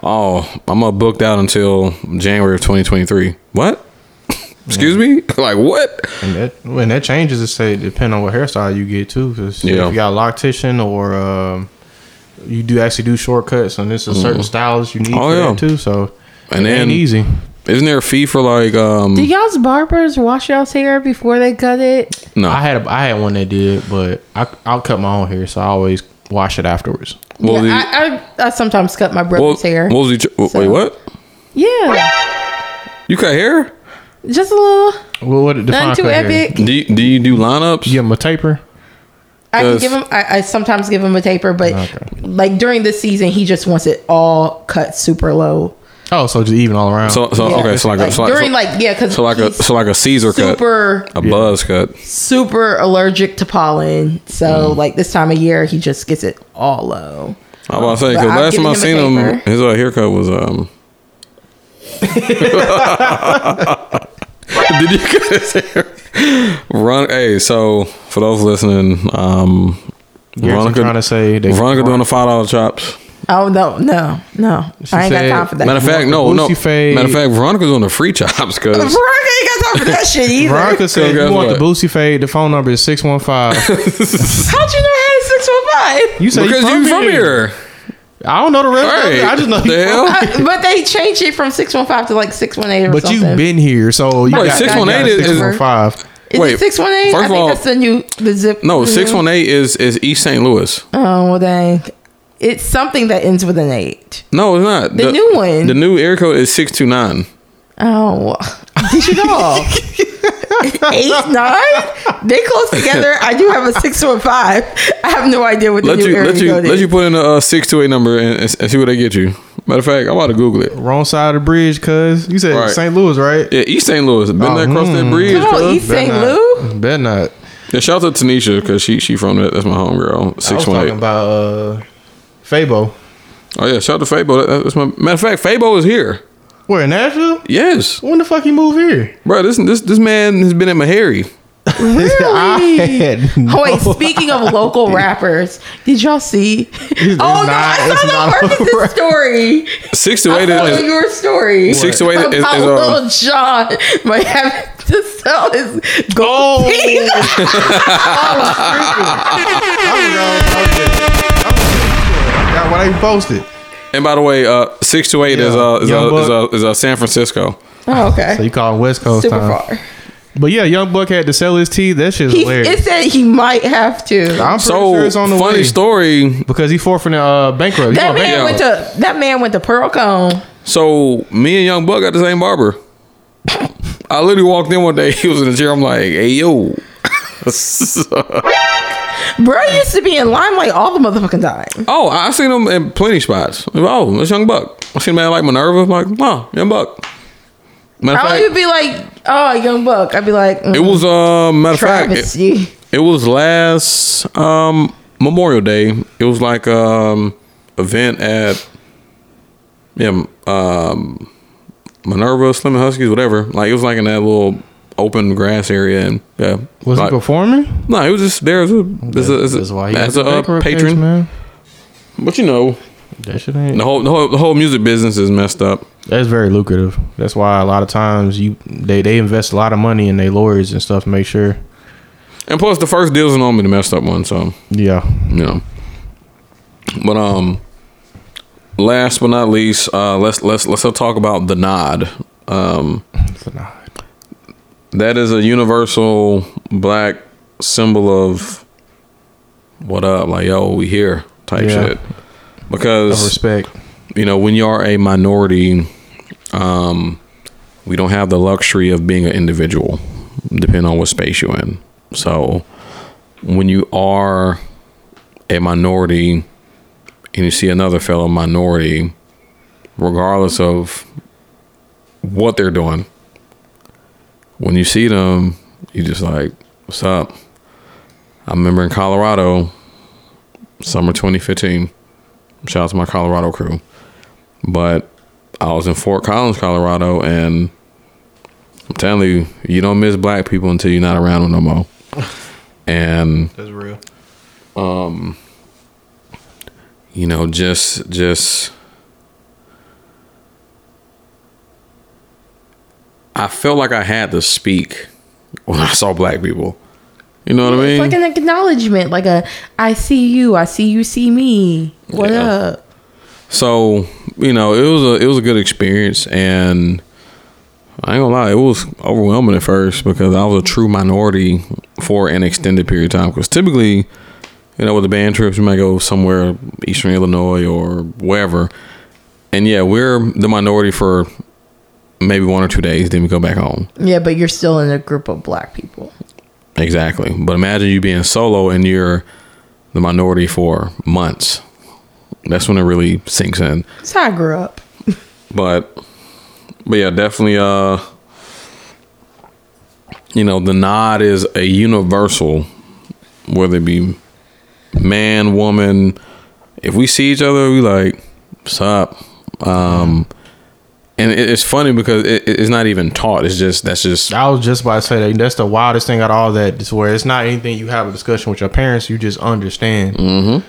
oh, I'm up booked out until January of twenty twenty-three. What? Excuse me? Like what? And that when that changes, it say depending on what hairstyle you get too. Cause yeah. If you got a loctician or um, you do actually do shortcuts, and there's a certain mm. styles you need oh, for yeah. that too. So and it then, ain't easy. Isn't there a fee for like? Um, do y'all's barbers wash y'all's hair before they cut it? No, I had a, I had one that did, but I I'll cut my own hair, so I always wash it afterwards. Well, yeah, the, I, I I sometimes cut my brother's well, hair. What was he, so. Wait, what? Yeah, you cut hair? Just a little. Well, what? Nothing too epic. Do you, do you do lineups? You give him a taper. I can give him. I, I sometimes give him a taper, but okay. Like during the season, he just wants it all cut super low. Oh, so just even all around. So, so yeah. Okay, so like, like a, so during like yeah, because so like a so like a Caesar super, cut, a yeah. buzz cut. Super allergic to pollen, so mm. like this time of year he just gets it all low. I was about to say because last time I seen him, his uh, haircut was um. Did you cut his hair? Run, hey, so for those listening, um, Veronica trying to say they Veronica doing the five dollar chops. Oh no no no! She I ain't said, got time for that. Matter of fact, no no. Fade. Matter of fact, Veronica's on the free chops because Veronica ain't got time for that shit either. Veronica said, "You want what? The Boosie fade? The phone number is six one five. How'd you know I had six one five? You said because you from, you from here. here. I don't know the rest. Right. Of I just know the hell. I, but they changed it from six one five to like six one eight or but something. But you've been here, so you wait, got six one eight is six one five. Is wait, it six one eight? I think all, that's the new the zip. No, six one eight is is East Saint Louis. Oh well, dang. It's something that ends with an eight. No, it's not. The, the new one. The new air code is six two nine. Oh. Did you know? eight nine? They close together. I do have a six one five. I have no idea what the let new you, area let you, code is. Let you put in a uh, six two eight number and, and, and see what they get you. Matter of fact, I'm about to Google it. Wrong side of the bridge, cuz. You said right. Saint Louis, right? Yeah, East Saint Louis. Been oh, there across hmm. that bridge, cuz. Oh, East Saint Louis? Better not. Yeah, shout out to Tanisha, cuz she, she from that. That's my homegirl. six one eight. I was talking about... Uh, Fabo. Oh yeah, shout out to Fabo. That, that's my matter of fact. Fabo is here. Where in Nashville? Yes. When the fuck he moved here, bro? This this this man has been in Meharry. Really? No. Wait, speaking of local rappers, did y'all see? It's oh, not, no, I saw the Marcus's rap. story. six to eight I saw is your story. six to eight is, is on. Little John might have to sell his gold oh. teeth. Oh, what I posted. And by the way, uh, six to eight yeah. is uh, is, uh, is, uh, is uh, San Francisco. Oh, okay. So you call it West Coast Super time. Super far. But yeah, Young Buck had to sell his teeth. That shit's he, hilarious. It said he might have to. I'm pretty so, sure it's on the funny way. Funny story. Because he forfeited uh, bankrupt. That man, bankrupt. Went to, that man went to Pearl Cone. So me and Young Buck got the same barber. I literally walked in one day. He was in the chair. I'm like, hey, yo. Bro used to be in Limelight all the motherfucking time. Oh, I seen him in plenty spots. Oh, it's Young Buck. I seen a man like Minerva. I'm like, oh, Young Buck. Matter I would be like, oh, Young Buck. I'd be like, mm, it was, uh, matter of fact, it, it was last um, Memorial Day. It was like um event at, yeah, um, Minerva, Slim and Huskies, whatever. Like, it was like in that little open grass area. And yeah, was like, he performing? No, nah, he was just there as a, as a, as a, as a uh, patron. Case, man. But you know. That shit ain't. The whole, the whole the whole music business is messed up. That's very lucrative. That's why a lot of times you they, they invest a lot of money in their lawyers and stuff to make sure. And plus, the first deal's normally the messed up one, so yeah, you know. But um, last but not least, uh, let's let's let's talk about The Nod. Um, The Nod. That is a universal black symbol of what up, like yo, we here type yeah. shit. Because, respect. You know, when you are a minority, um, we don't have the luxury of being an individual, depending on what space you're in. So when you are a minority and you see another fellow minority, regardless of what they're doing, when you see them, you just like, what's up? I remember in Colorado, summer twenty fifteen. Shout out to my Colorado crew. But I was in Fort Collins, Colorado, and I'm telling you, you don't miss black people until you're not around them no more. And that's real. Um, you know, just just I felt like I had to speak when I saw black people. You know what I mean? It's like an acknowledgement, like a I see you, I see you see me. What yeah. up? So, you know, it was a it was a good experience, and I ain't gonna lie, it was overwhelming at first because I was a true minority for an extended period of time. Because typically, you know, with the band trips, we might go somewhere Eastern Illinois or wherever, and yeah, we're the minority for maybe one or two days, then we go back home. Yeah, but you're still in a group of black people. Exactly. But imagine you being solo and you're the minority for months. That's when it really sinks in. That's how I grew up. But, but yeah, definitely, uh, you know, The Nod is a universal, whether it be man, woman. If we see each other, we like, what's up? Um, and it's funny because it's not even taught. It's just, that's just. I was just about to say that. That's the wildest thing out of all that. It's where it's not anything you have a discussion with your parents. You just understand. Mm-hmm.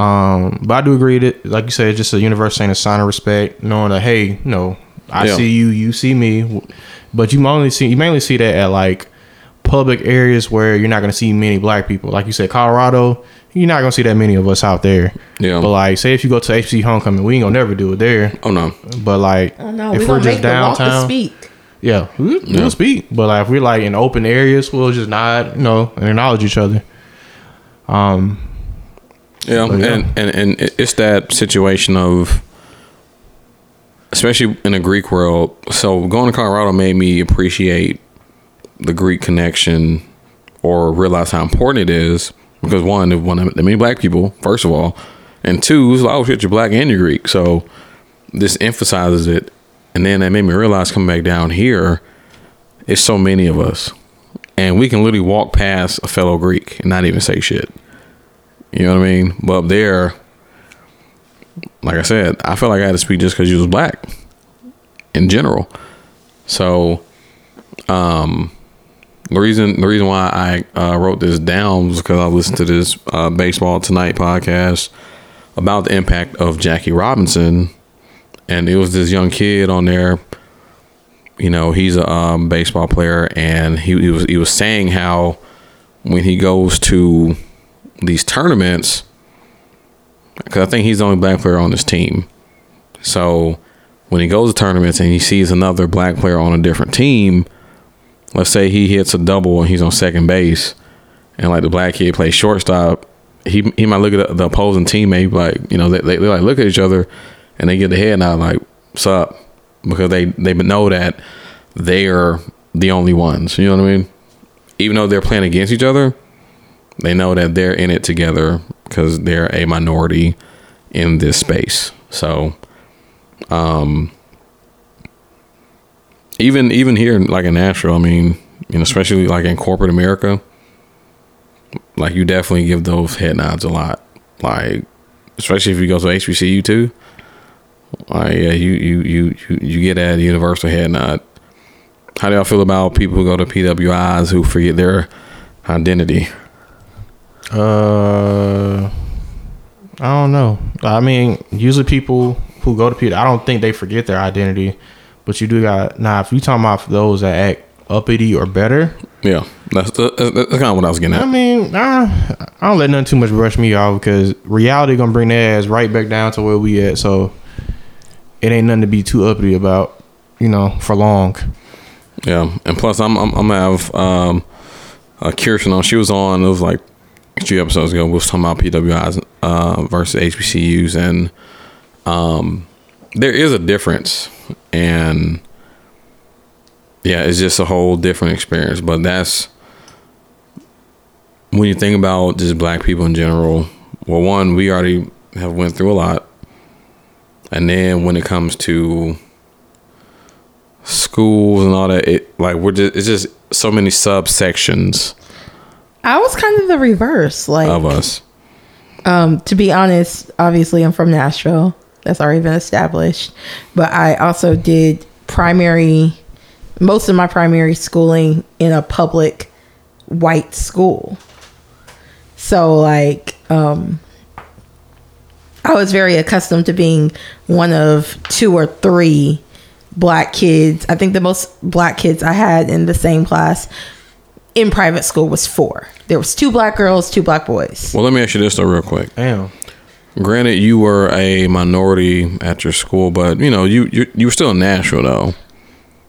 Um, but I do agree that, like you said, it's just a universal thing, a sign of respect, knowing that, hey, you know, I yeah. see you, you see me. But you mainly see, you mainly see that at like public areas where you're not going to see many black people. Like you said, Colorado, you're not going to see that many of us out there. Yeah. But like, say if you go to H B C Homecoming, we ain't going to never do it there. Oh, no. But like, oh, no. if we we're just make downtown. Speak. Yeah, we'll yeah. speak. But like, if we're like in open areas, we'll just nod, you know, and acknowledge each other. Um, yeah. yeah. And, and, and it's that situation of, especially in the Greek world. So going to Colorado made me appreciate the Greek connection or realize how important it is. Because one, there weren't that many black people, first of all. And two, it's like, oh shit, you're black and you're Greek. So this emphasizes it. And then that made me realize coming back down here, it's so many of us. And we can literally walk past a fellow Greek and not even say shit. You know what I mean? But up there, like I said, I felt like I had to speak just because you was black in general. So, um, The reason the reason why I uh, wrote this down was because I listened to this uh, Baseball Tonight podcast about the impact of Jackie Robinson, and it was this young kid on there. You know, he's a um, baseball player, and he, he was he was saying how when he goes to these tournaments, because I think he's the only black player on this team, so when he goes to tournaments and he sees another black player on a different team, let's say he hits a double and he's on second base, and like the black kid plays shortstop, he he might look at the opposing teammate, like, you know, they they, they like look at each other and they get the head nod like, what's up? Because they, they know that they're the only ones, you know what I mean? Even though they're playing against each other, they know that they're in it together because they're a minority in this space. So, um, even, even here, like in Nashville, I mean, and especially like in corporate America, like you definitely give those head nods a lot. Like, especially if you go to H B C U too. Like, yeah, you, you, you, you, you get that universal head nod. How do y'all feel about people who go to P W Is who forget their identity? Uh, I don't know. I mean, usually people who go to P W I, I don't think they forget their identity, but you do got, now, nah, if you talking about those that act uppity or better. Yeah, that's, that's, that's kind of what I was getting at. I mean, I, I don't let nothing too much brush me off because reality going to bring their ass right back down to where we at, so it ain't nothing to be too uppity about, you know, for long. Yeah, and plus I'm I'm, I'm gonna have um, uh, Kirsten on. She was on. It was like a few episodes ago. We was talking about P W Is uh, versus H B C Us, and um, there is a difference, and yeah, it's just a whole different experience. But that's when you think about just black people in general. Well, one, we already have went through a lot. And then when it comes to schools and all that, it like we're just it's just so many subsections. I was kind of the reverse, like of us. Um, to be honest, obviously I'm from Nashville. That's already been established. But I also did primary, most of my primary schooling in a public white school. So like, um, I was very accustomed to being one of two or three black kids. I think the most black kids I had in the same class in private school was four. There was two black girls, two black boys. Well, let me ask you this though real quick. Damn. Granted, you were a minority at your school, but you know, you you, you were still in Nashville though.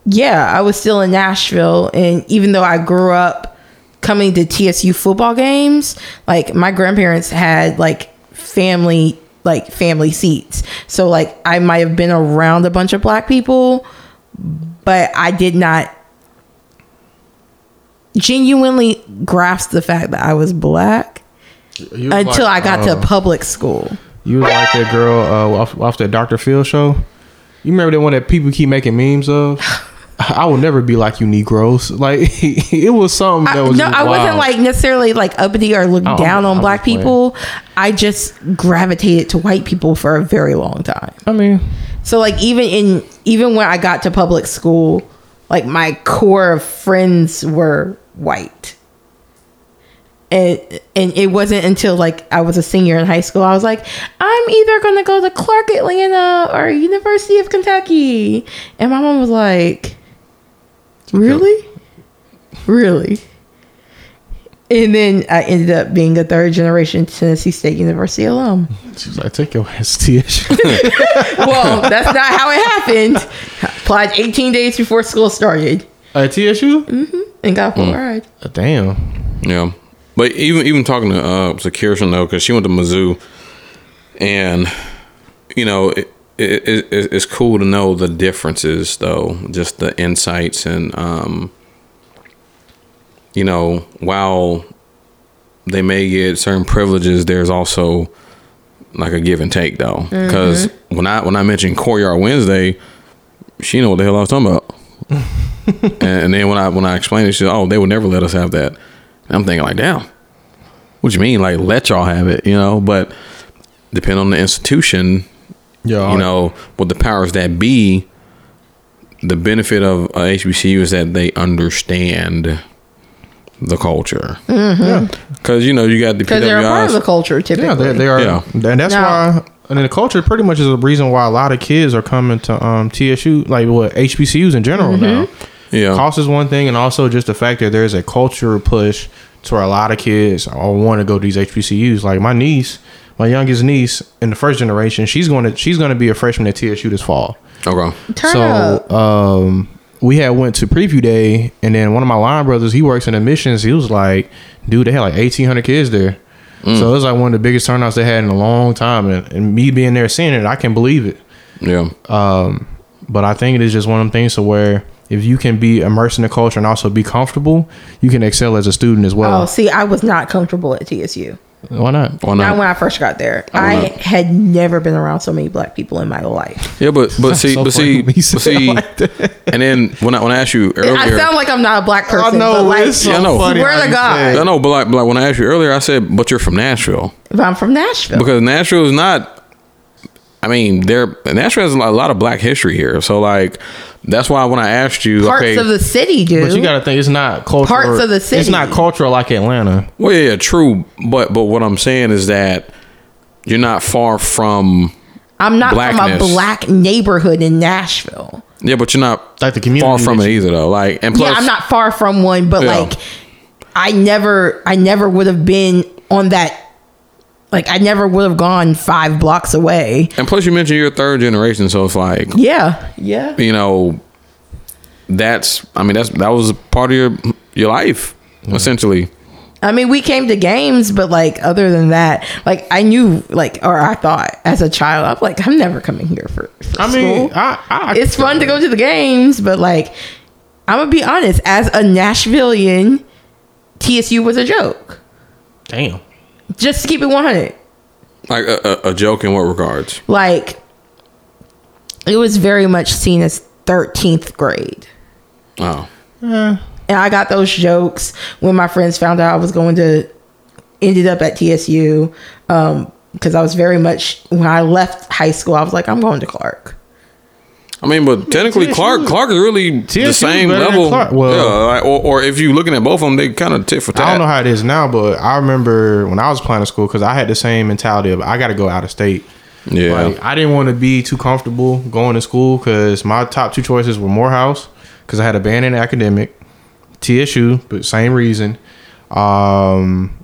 Yeah, I was still in Nashville. And even though I grew up coming to T S U football games, like my grandparents had like family like family seats. So like I might have been around a bunch of black people, but I did not genuinely grasp the fact that I was black was until like, I got uh, to public school. You was like that girl uh, off, off that Doctor Phil show. You remember that one that people keep making memes of? I will never be like you Negroes. Like it was something that was I, no, just I wild. Wasn't like necessarily like uppity or looked down on I'm black people. Playing. I just gravitated to white people for a very long time. I mean, so like even in even when I got to public school, like my core of friends were white, and and it wasn't until like I was a senior in high school I was like, I'm either gonna go to Clark Atlanta or University of Kentucky, and my mom was like. Really? Really? And then I ended up being a third generation Tennessee State University alum. She was like, take your ass to Well, that's not how it happened. I applied eighteen days before school started. At uh, T S U? Mm-hmm. And got full mm. ride. Uh, damn. Yeah. But even even talking to, uh, to Kirsten, though, because she went to Mizzou, and, you know, it, It, it, it, it's cool to know the differences, though, just the insights and, um, you know, while they may get certain privileges, there's also like a give and take, though, because mm-hmm. when I when I mentioned Courtyard Wednesday, she know what the hell I was talking about, and, and then when I when I explained it, she said, "Oh, they would never let us have that." And I'm thinking like, "Damn, what you mean? Like let y'all have it, you know?" But depending on the institution. Yeah, you know, with the powers that be, the benefit of uh, H B C U is that they understand the culture. Mm-hmm. Yeah. Because, you know, you got the P W Is. Because they're a part of the culture, typically. Yeah, they, they are. Yeah. And that's no. why... And then the culture pretty much is a reason why a lot of kids are coming to um, T S U, like what H B C Us in general mm-hmm. now. Yeah, cost is one thing, and also just the fact that there's a culture push to where a lot of kids all want to go to these H B C Us. Like my niece, my youngest niece in the first generation, she's going to she's going to be a freshman at T S U this fall. Okay, Turn so up. um. We had went to preview day, and then one of my line brothers, he works in admissions. He was like, "Dude, they had like eighteen hundred kids there." Mm. So it was like one of the biggest turnouts they had in a long time, and, and me being there seeing it, I can't believe it. Yeah. Um, but I think it is just one of them things to where if you can be immersed in the culture and also be comfortable, you can excel as a student as well. Oh, see, I was not comfortable at T S U. Why not? Why not? Not when I first got there. I, I had never been around so many black people in my life. Yeah, but but see, so but see, but see, like and then when I when I asked you earlier, I sound like I'm not a black person. I know, but like, it's so yeah, I know. Funny. Where the God? I know, but like, like when I asked you earlier, I said, "But you're from Nashville." But I'm from Nashville because Nashville is not. I mean, there Nashville has a lot of black history here, so like. That's why when I asked you parts okay, of the city, dude. But you got to think it's not cultural. Parts of the city. It's not cultural like Atlanta. Well, yeah, yeah, true. But but what I'm saying is that you're not far from. I'm not blackness. From a black neighborhood in Nashville. Yeah, but you're not like the community far from it either, though. Like, and plus, yeah, I'm not far from one, but yeah. like, I never, I never would have been on that. Like, I never would have gone five blocks away. And plus, you mentioned you're a third generation, so it's like... Yeah, yeah. You know, that's... I mean, that's that was part of your your life, yeah. essentially. I mean, we came to games, but, like, other than that, like, I knew, like, or I thought as a child, I'm like, I'm never coming here for, for I mean, school. I, I, it's fun to go to the games, but, like, I'm going to be honest. As a Nashvilleian, T S U was a joke. Damn. Just to keep it one hundred. Like a, a, a joke in what regards? Like, it was very much seen as thirteenth grade. Oh. Yeah. And I got those jokes when my friends found out I was going to, ended up at T S U. Um, because I was very much, when I left high school, I was like, I'm going to Clark. I mean, but technically, T S U. Clark Clark is really T S U the same level. Well, yeah, or, or if you're looking at both of them, they kind of tit for tat. I don't know how it is now, but I remember when I was applying to school because I had the same mentality of I got to go out of state. Yeah, like, I didn't want to be too comfortable going to school because my top two choices were Morehouse because I had abandoned academic, T S U, but same reason. Um,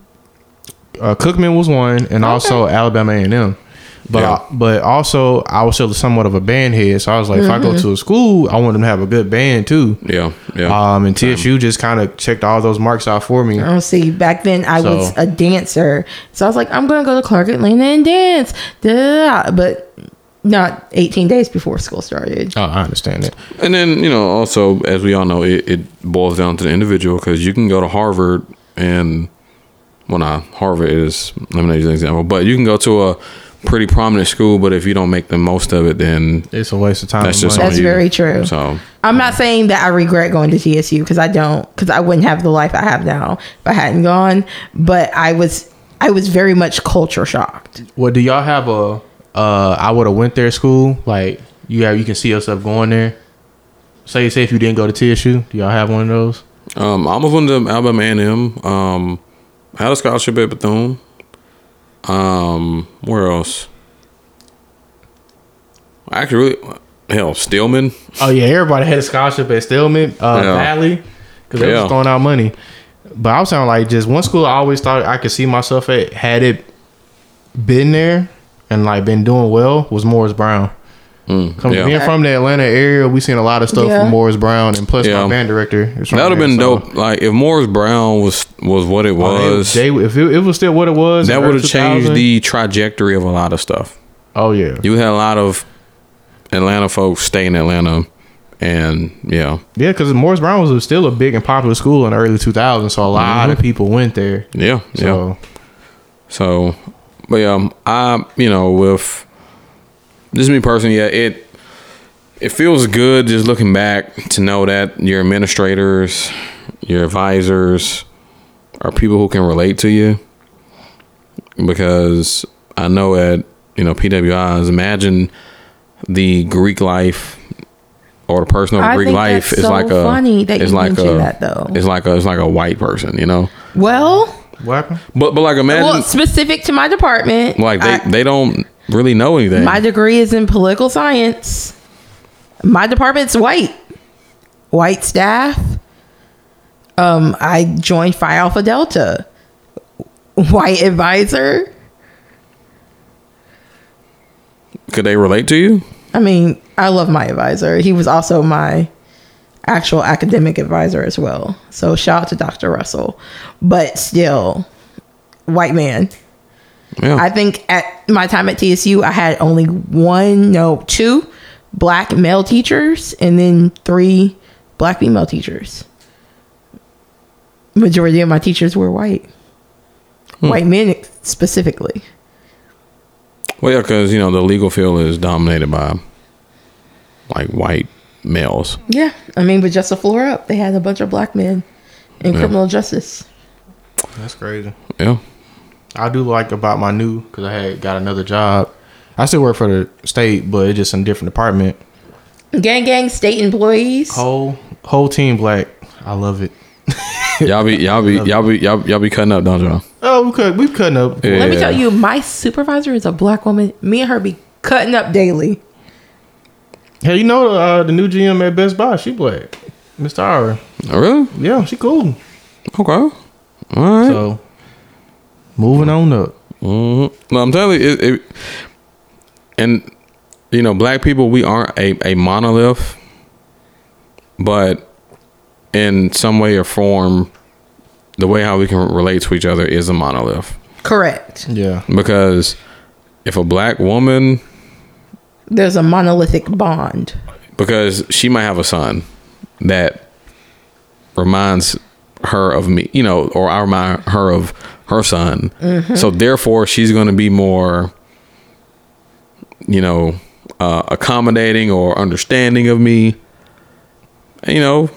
uh, Cookman was one, and okay. also Alabama A and M. But yeah. I, but also I was still somewhat of a band head, so I was like, mm-hmm. if I go to a school, I want them to have a good band too. Yeah, yeah. Um, and T S U um, just kind of checked all those marks out for me. Oh, see, back then I so. was a dancer, so I was like, I'm gonna go to Clark Atlanta and dance. Duh. But not eighteen days before school started. Oh, I understand that. And then you know, also as we all know, it, it boils down to the individual because you can go to Harvard and well, nah, Harvard is let me use an example, but you can go to a pretty prominent school, but if you don't make the most of it, then it's a waste of time. That's just that's very true. So I'm not saying that I regret going to T S U because I don't, because I wouldn't have the life I have now if I hadn't gone. But I was, I was very much culture shocked. Well, do y'all have a? Uh, I would have went there school. Like you have, you can see yourself going there. Say, say if you didn't go to T S U, do y'all have one of those? Um, I almost went to Alabama A and M. Um, had a scholarship at Bethune. Um, where else? Actually, really, hell, Stillman. Oh yeah, everybody had a scholarship at Stillman uh, yeah. Valley because they yeah. was throwing out money. But I was sounding like just one school I always thought I could see myself at had it been there and like been doing well was Morris Brown. Mm, Coming yeah. being from the Atlanta area, we seen a lot of stuff yeah. from Morris Brown, and plus yeah. my band director. That would have been so. dope. Like if Morris Brown was was what it was, oh, they, they, if it, it was still what it was, that would have changed the trajectory of a lot of stuff. Oh yeah, you had a lot of Atlanta folks stay in Atlanta, and yeah, yeah, because Morris Brown was still a big and popular school in the early two thousands, so a lot mm-hmm. of people went there. Yeah, so, yeah. So, but yeah, I you know with. This is me personally. Yeah, it it feels good just looking back to know that your administrators, your advisors, are people who can relate to you. Because I know at you know P W Is, imagine the Greek life or the person of Greek life is so like a funny that it's you like mentioned a, that though. It's like a it's like a white person, you know? Well what happened? But but like imagine well, specific to my department. Like they, I, they don't really know anything. My degree is in political science. My department's white. White staff. Um, I joined Phi Alpha Delta. White advisor. Could they relate to you? I mean, I love my advisor. He was also my actual academic advisor as well. So shout out to Doctor Russell. But still, white man. Yeah. I think at my time at T S U, I had only one, no, two black male teachers and then three black female teachers. Majority of my teachers were white. Hmm. White men specifically. Well, yeah, because, you know, the legal field is dominated by, like, white males. Yeah. I mean, but just a floor up, they had a bunch of black men in yeah. criminal justice. That's crazy. Yeah. I do like about my new, because I had got another job. I still work for the state, but it's just in a different department. Gang, gang, state employees. Whole whole team black. I love it. Y'all be y'all be y'all be y'all y'all be cutting up, don't y'all? Oh, we cut we cutting up. Yeah. Let me tell you, my supervisor is a black woman. Me and her be cutting up daily. Hey, you know uh, the new G M at Best Buy? She black, Mister Aaron. Oh, really? Yeah, she cool. Okay, all right. So moving on up. Mm-hmm. No, I'm telling you, it, it, and you know, black people, we aren't a, a monolith, but in some way or form, the way how we can relate to each other is a monolith. Correct. Yeah. Because if a black woman... There's a monolithic bond. Because she might have a son that reminds her of me, you know, or I remind her of her son. Mm-hmm. So therefore, she's going to be more, you know, uh, accommodating or understanding of me. And, you know...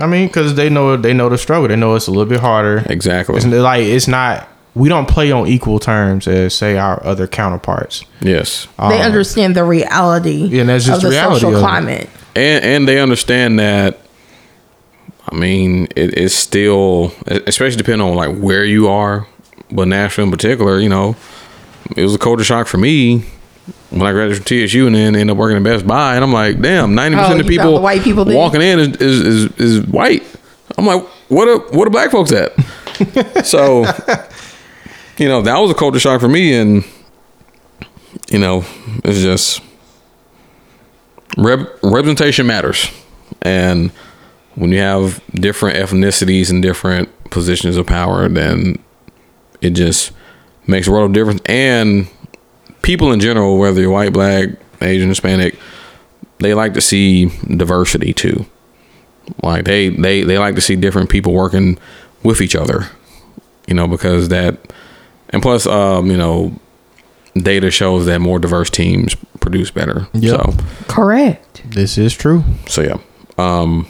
I mean, because they know they know the struggle. They know it's a little bit harder. Exactly. It's like it's not. We don't play on equal terms as say our other counterparts. Yes. Um, they understand the reality. Yeah, and that's just of the reality social of climate. And and they understand that. I mean, it, it's still, especially depending on like where you are, but Nashville in particular, you know, it was a culture shock for me when I graduated from T S U and then ended up working at Best Buy, and I'm like, damn, ninety oh, percent of people, the white people walking in is, is is is white. I'm like, what a what are black folks at? So, you know, that was a culture shock for me, and you know, it's just rep- representation matters, and when you have different ethnicities and different positions of power, then it just makes a world of difference, and people in general, whether you're white, black, Asian, Hispanic, they like to see diversity too. Like they, they, they like to see different people working with each other, you know, because that, and plus, um, you know, data shows that more diverse teams produce better. Yep. So correct. This is true. So yeah. Um,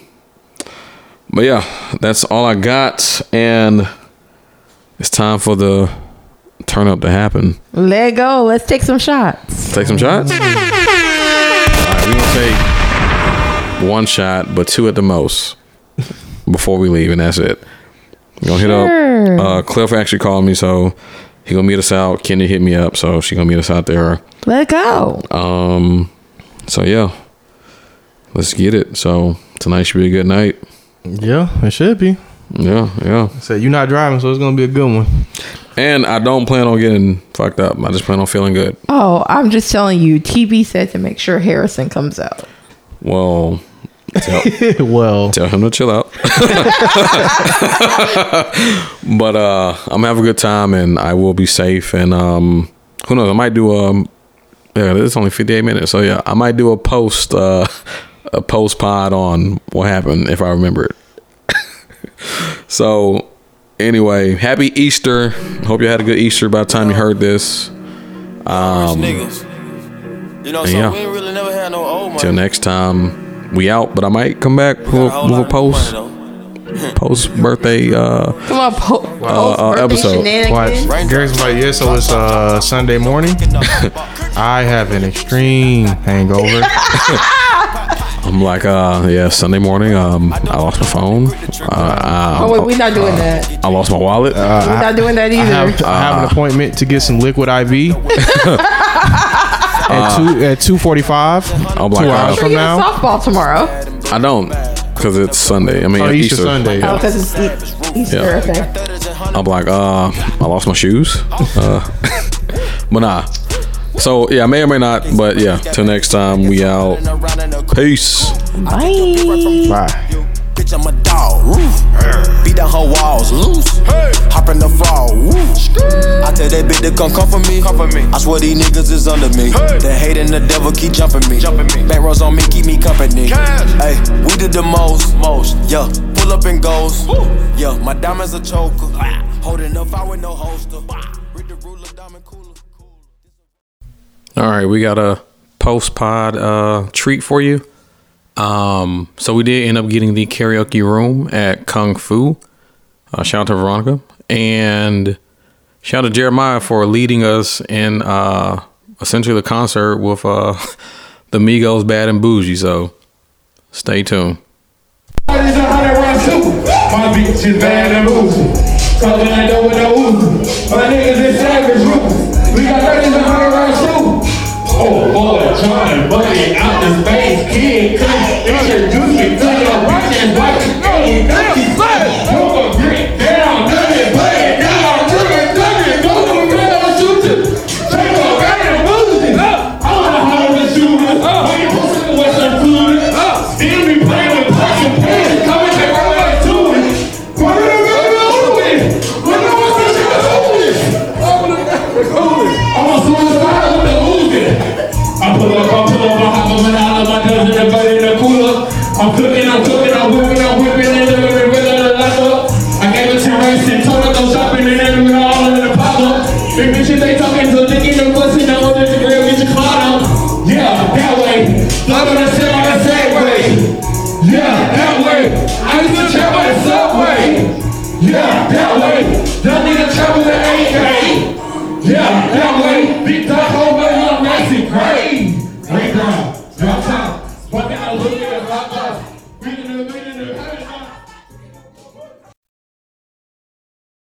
but yeah, that's all I got. And it's time for the turn up to happen. Let go. Let's take some shots. Take some shots? All right, we're gonna take one shot, but two at the most before we leave, and that's it. We're gonna sure. hit up uh Cliff actually called me, so he gonna meet us out. Kenny hit me up, so she gonna meet us out there. Let go. Um so yeah. Let's get it. So tonight should be a good night. Yeah, it should be. Yeah, yeah. I said you're not driving, so it's gonna be a good one. And I don't plan on getting fucked up. I just plan on feeling good. Oh, I'm just telling you. T B said to make sure Harrison comes out. Well, tell, well, tell him to chill out. But uh, I'm gonna have a good time, and I will be safe. And um, who knows? I might do a. Yeah, it's only fifty-eight minutes, so yeah, I might do a post, uh, a post pod on what happened if I remember it. So anyway, happy Easter. Hope you had a good Easter by the time you heard this. Um you know, so yeah. We ain't really never had no old money. Till next time, we out, but I might come back with a post post birthday uh come on po- uh, uh, uh, episode. Gary's like, yeah, so it's uh Sunday morning. I have an extreme hangover. I'm like, uh, yeah, Sunday morning, um, I lost my phone. Uh, oh, wait, we're not doing uh, that. I lost my wallet. Uh, we're not doing that either. I have, I have uh, an appointment to get some liquid I V. At two at two forty five. I'm like, two hours sure from you now. Softball tomorrow. I don't, because it's Sunday. I mean, oh, Easter, Easter Sunday. Yeah. Oh, because it's Easter. Yeah. Okay. I'm like, uh, I lost my shoes. Uh, but nah. So yeah, may or may not. But yeah, till next time, we out. Peace. Bye. Bye. Bitch, I'm a dog. Beat down her walls loose. Hop in the fall. I tell that bitch to come comfort me. I swear these niggas is under me. The hate and the devil keep jumping me. Back rows on me, keep me company. Hey, we did the most. Most. Yeah, pull up and goes. Yeah, my diamonds a choker. Holding up, I with no holster. Read the ruler, diamond cooler. All right, we got a post pod uh, treat for you. Um, so we did end up getting the karaoke room at Kung Fu. Uh, shout out to Veronica and shout out to Jeremiah for leading us in, uh, essentially the concert with, uh, the Migos Bad and Bougie. So stay tuned. My bitch is bad and bougie. Talking like that with no Uzi. My niggas is savage ruthless. We got thirties and hundred round shoes. Oh boy, John Buddy out the space kid. Introduce me to your watch and watch it. Hey, dirty slut. Go for grit down, dirty blood. I'm cooking, I'm cooking, I'm whipping, I'm whipping, and I'm whipping, and I'm up. I gave it to Rice and told her go shopping, and then we got all in the pop-up. Big bitches, they talking, so they get no pussy, now on the grill, get your clout out. Yeah, that way. Love on the shit on the same way. Yeah, that way. I used to trap on the subway. Yeah, that way.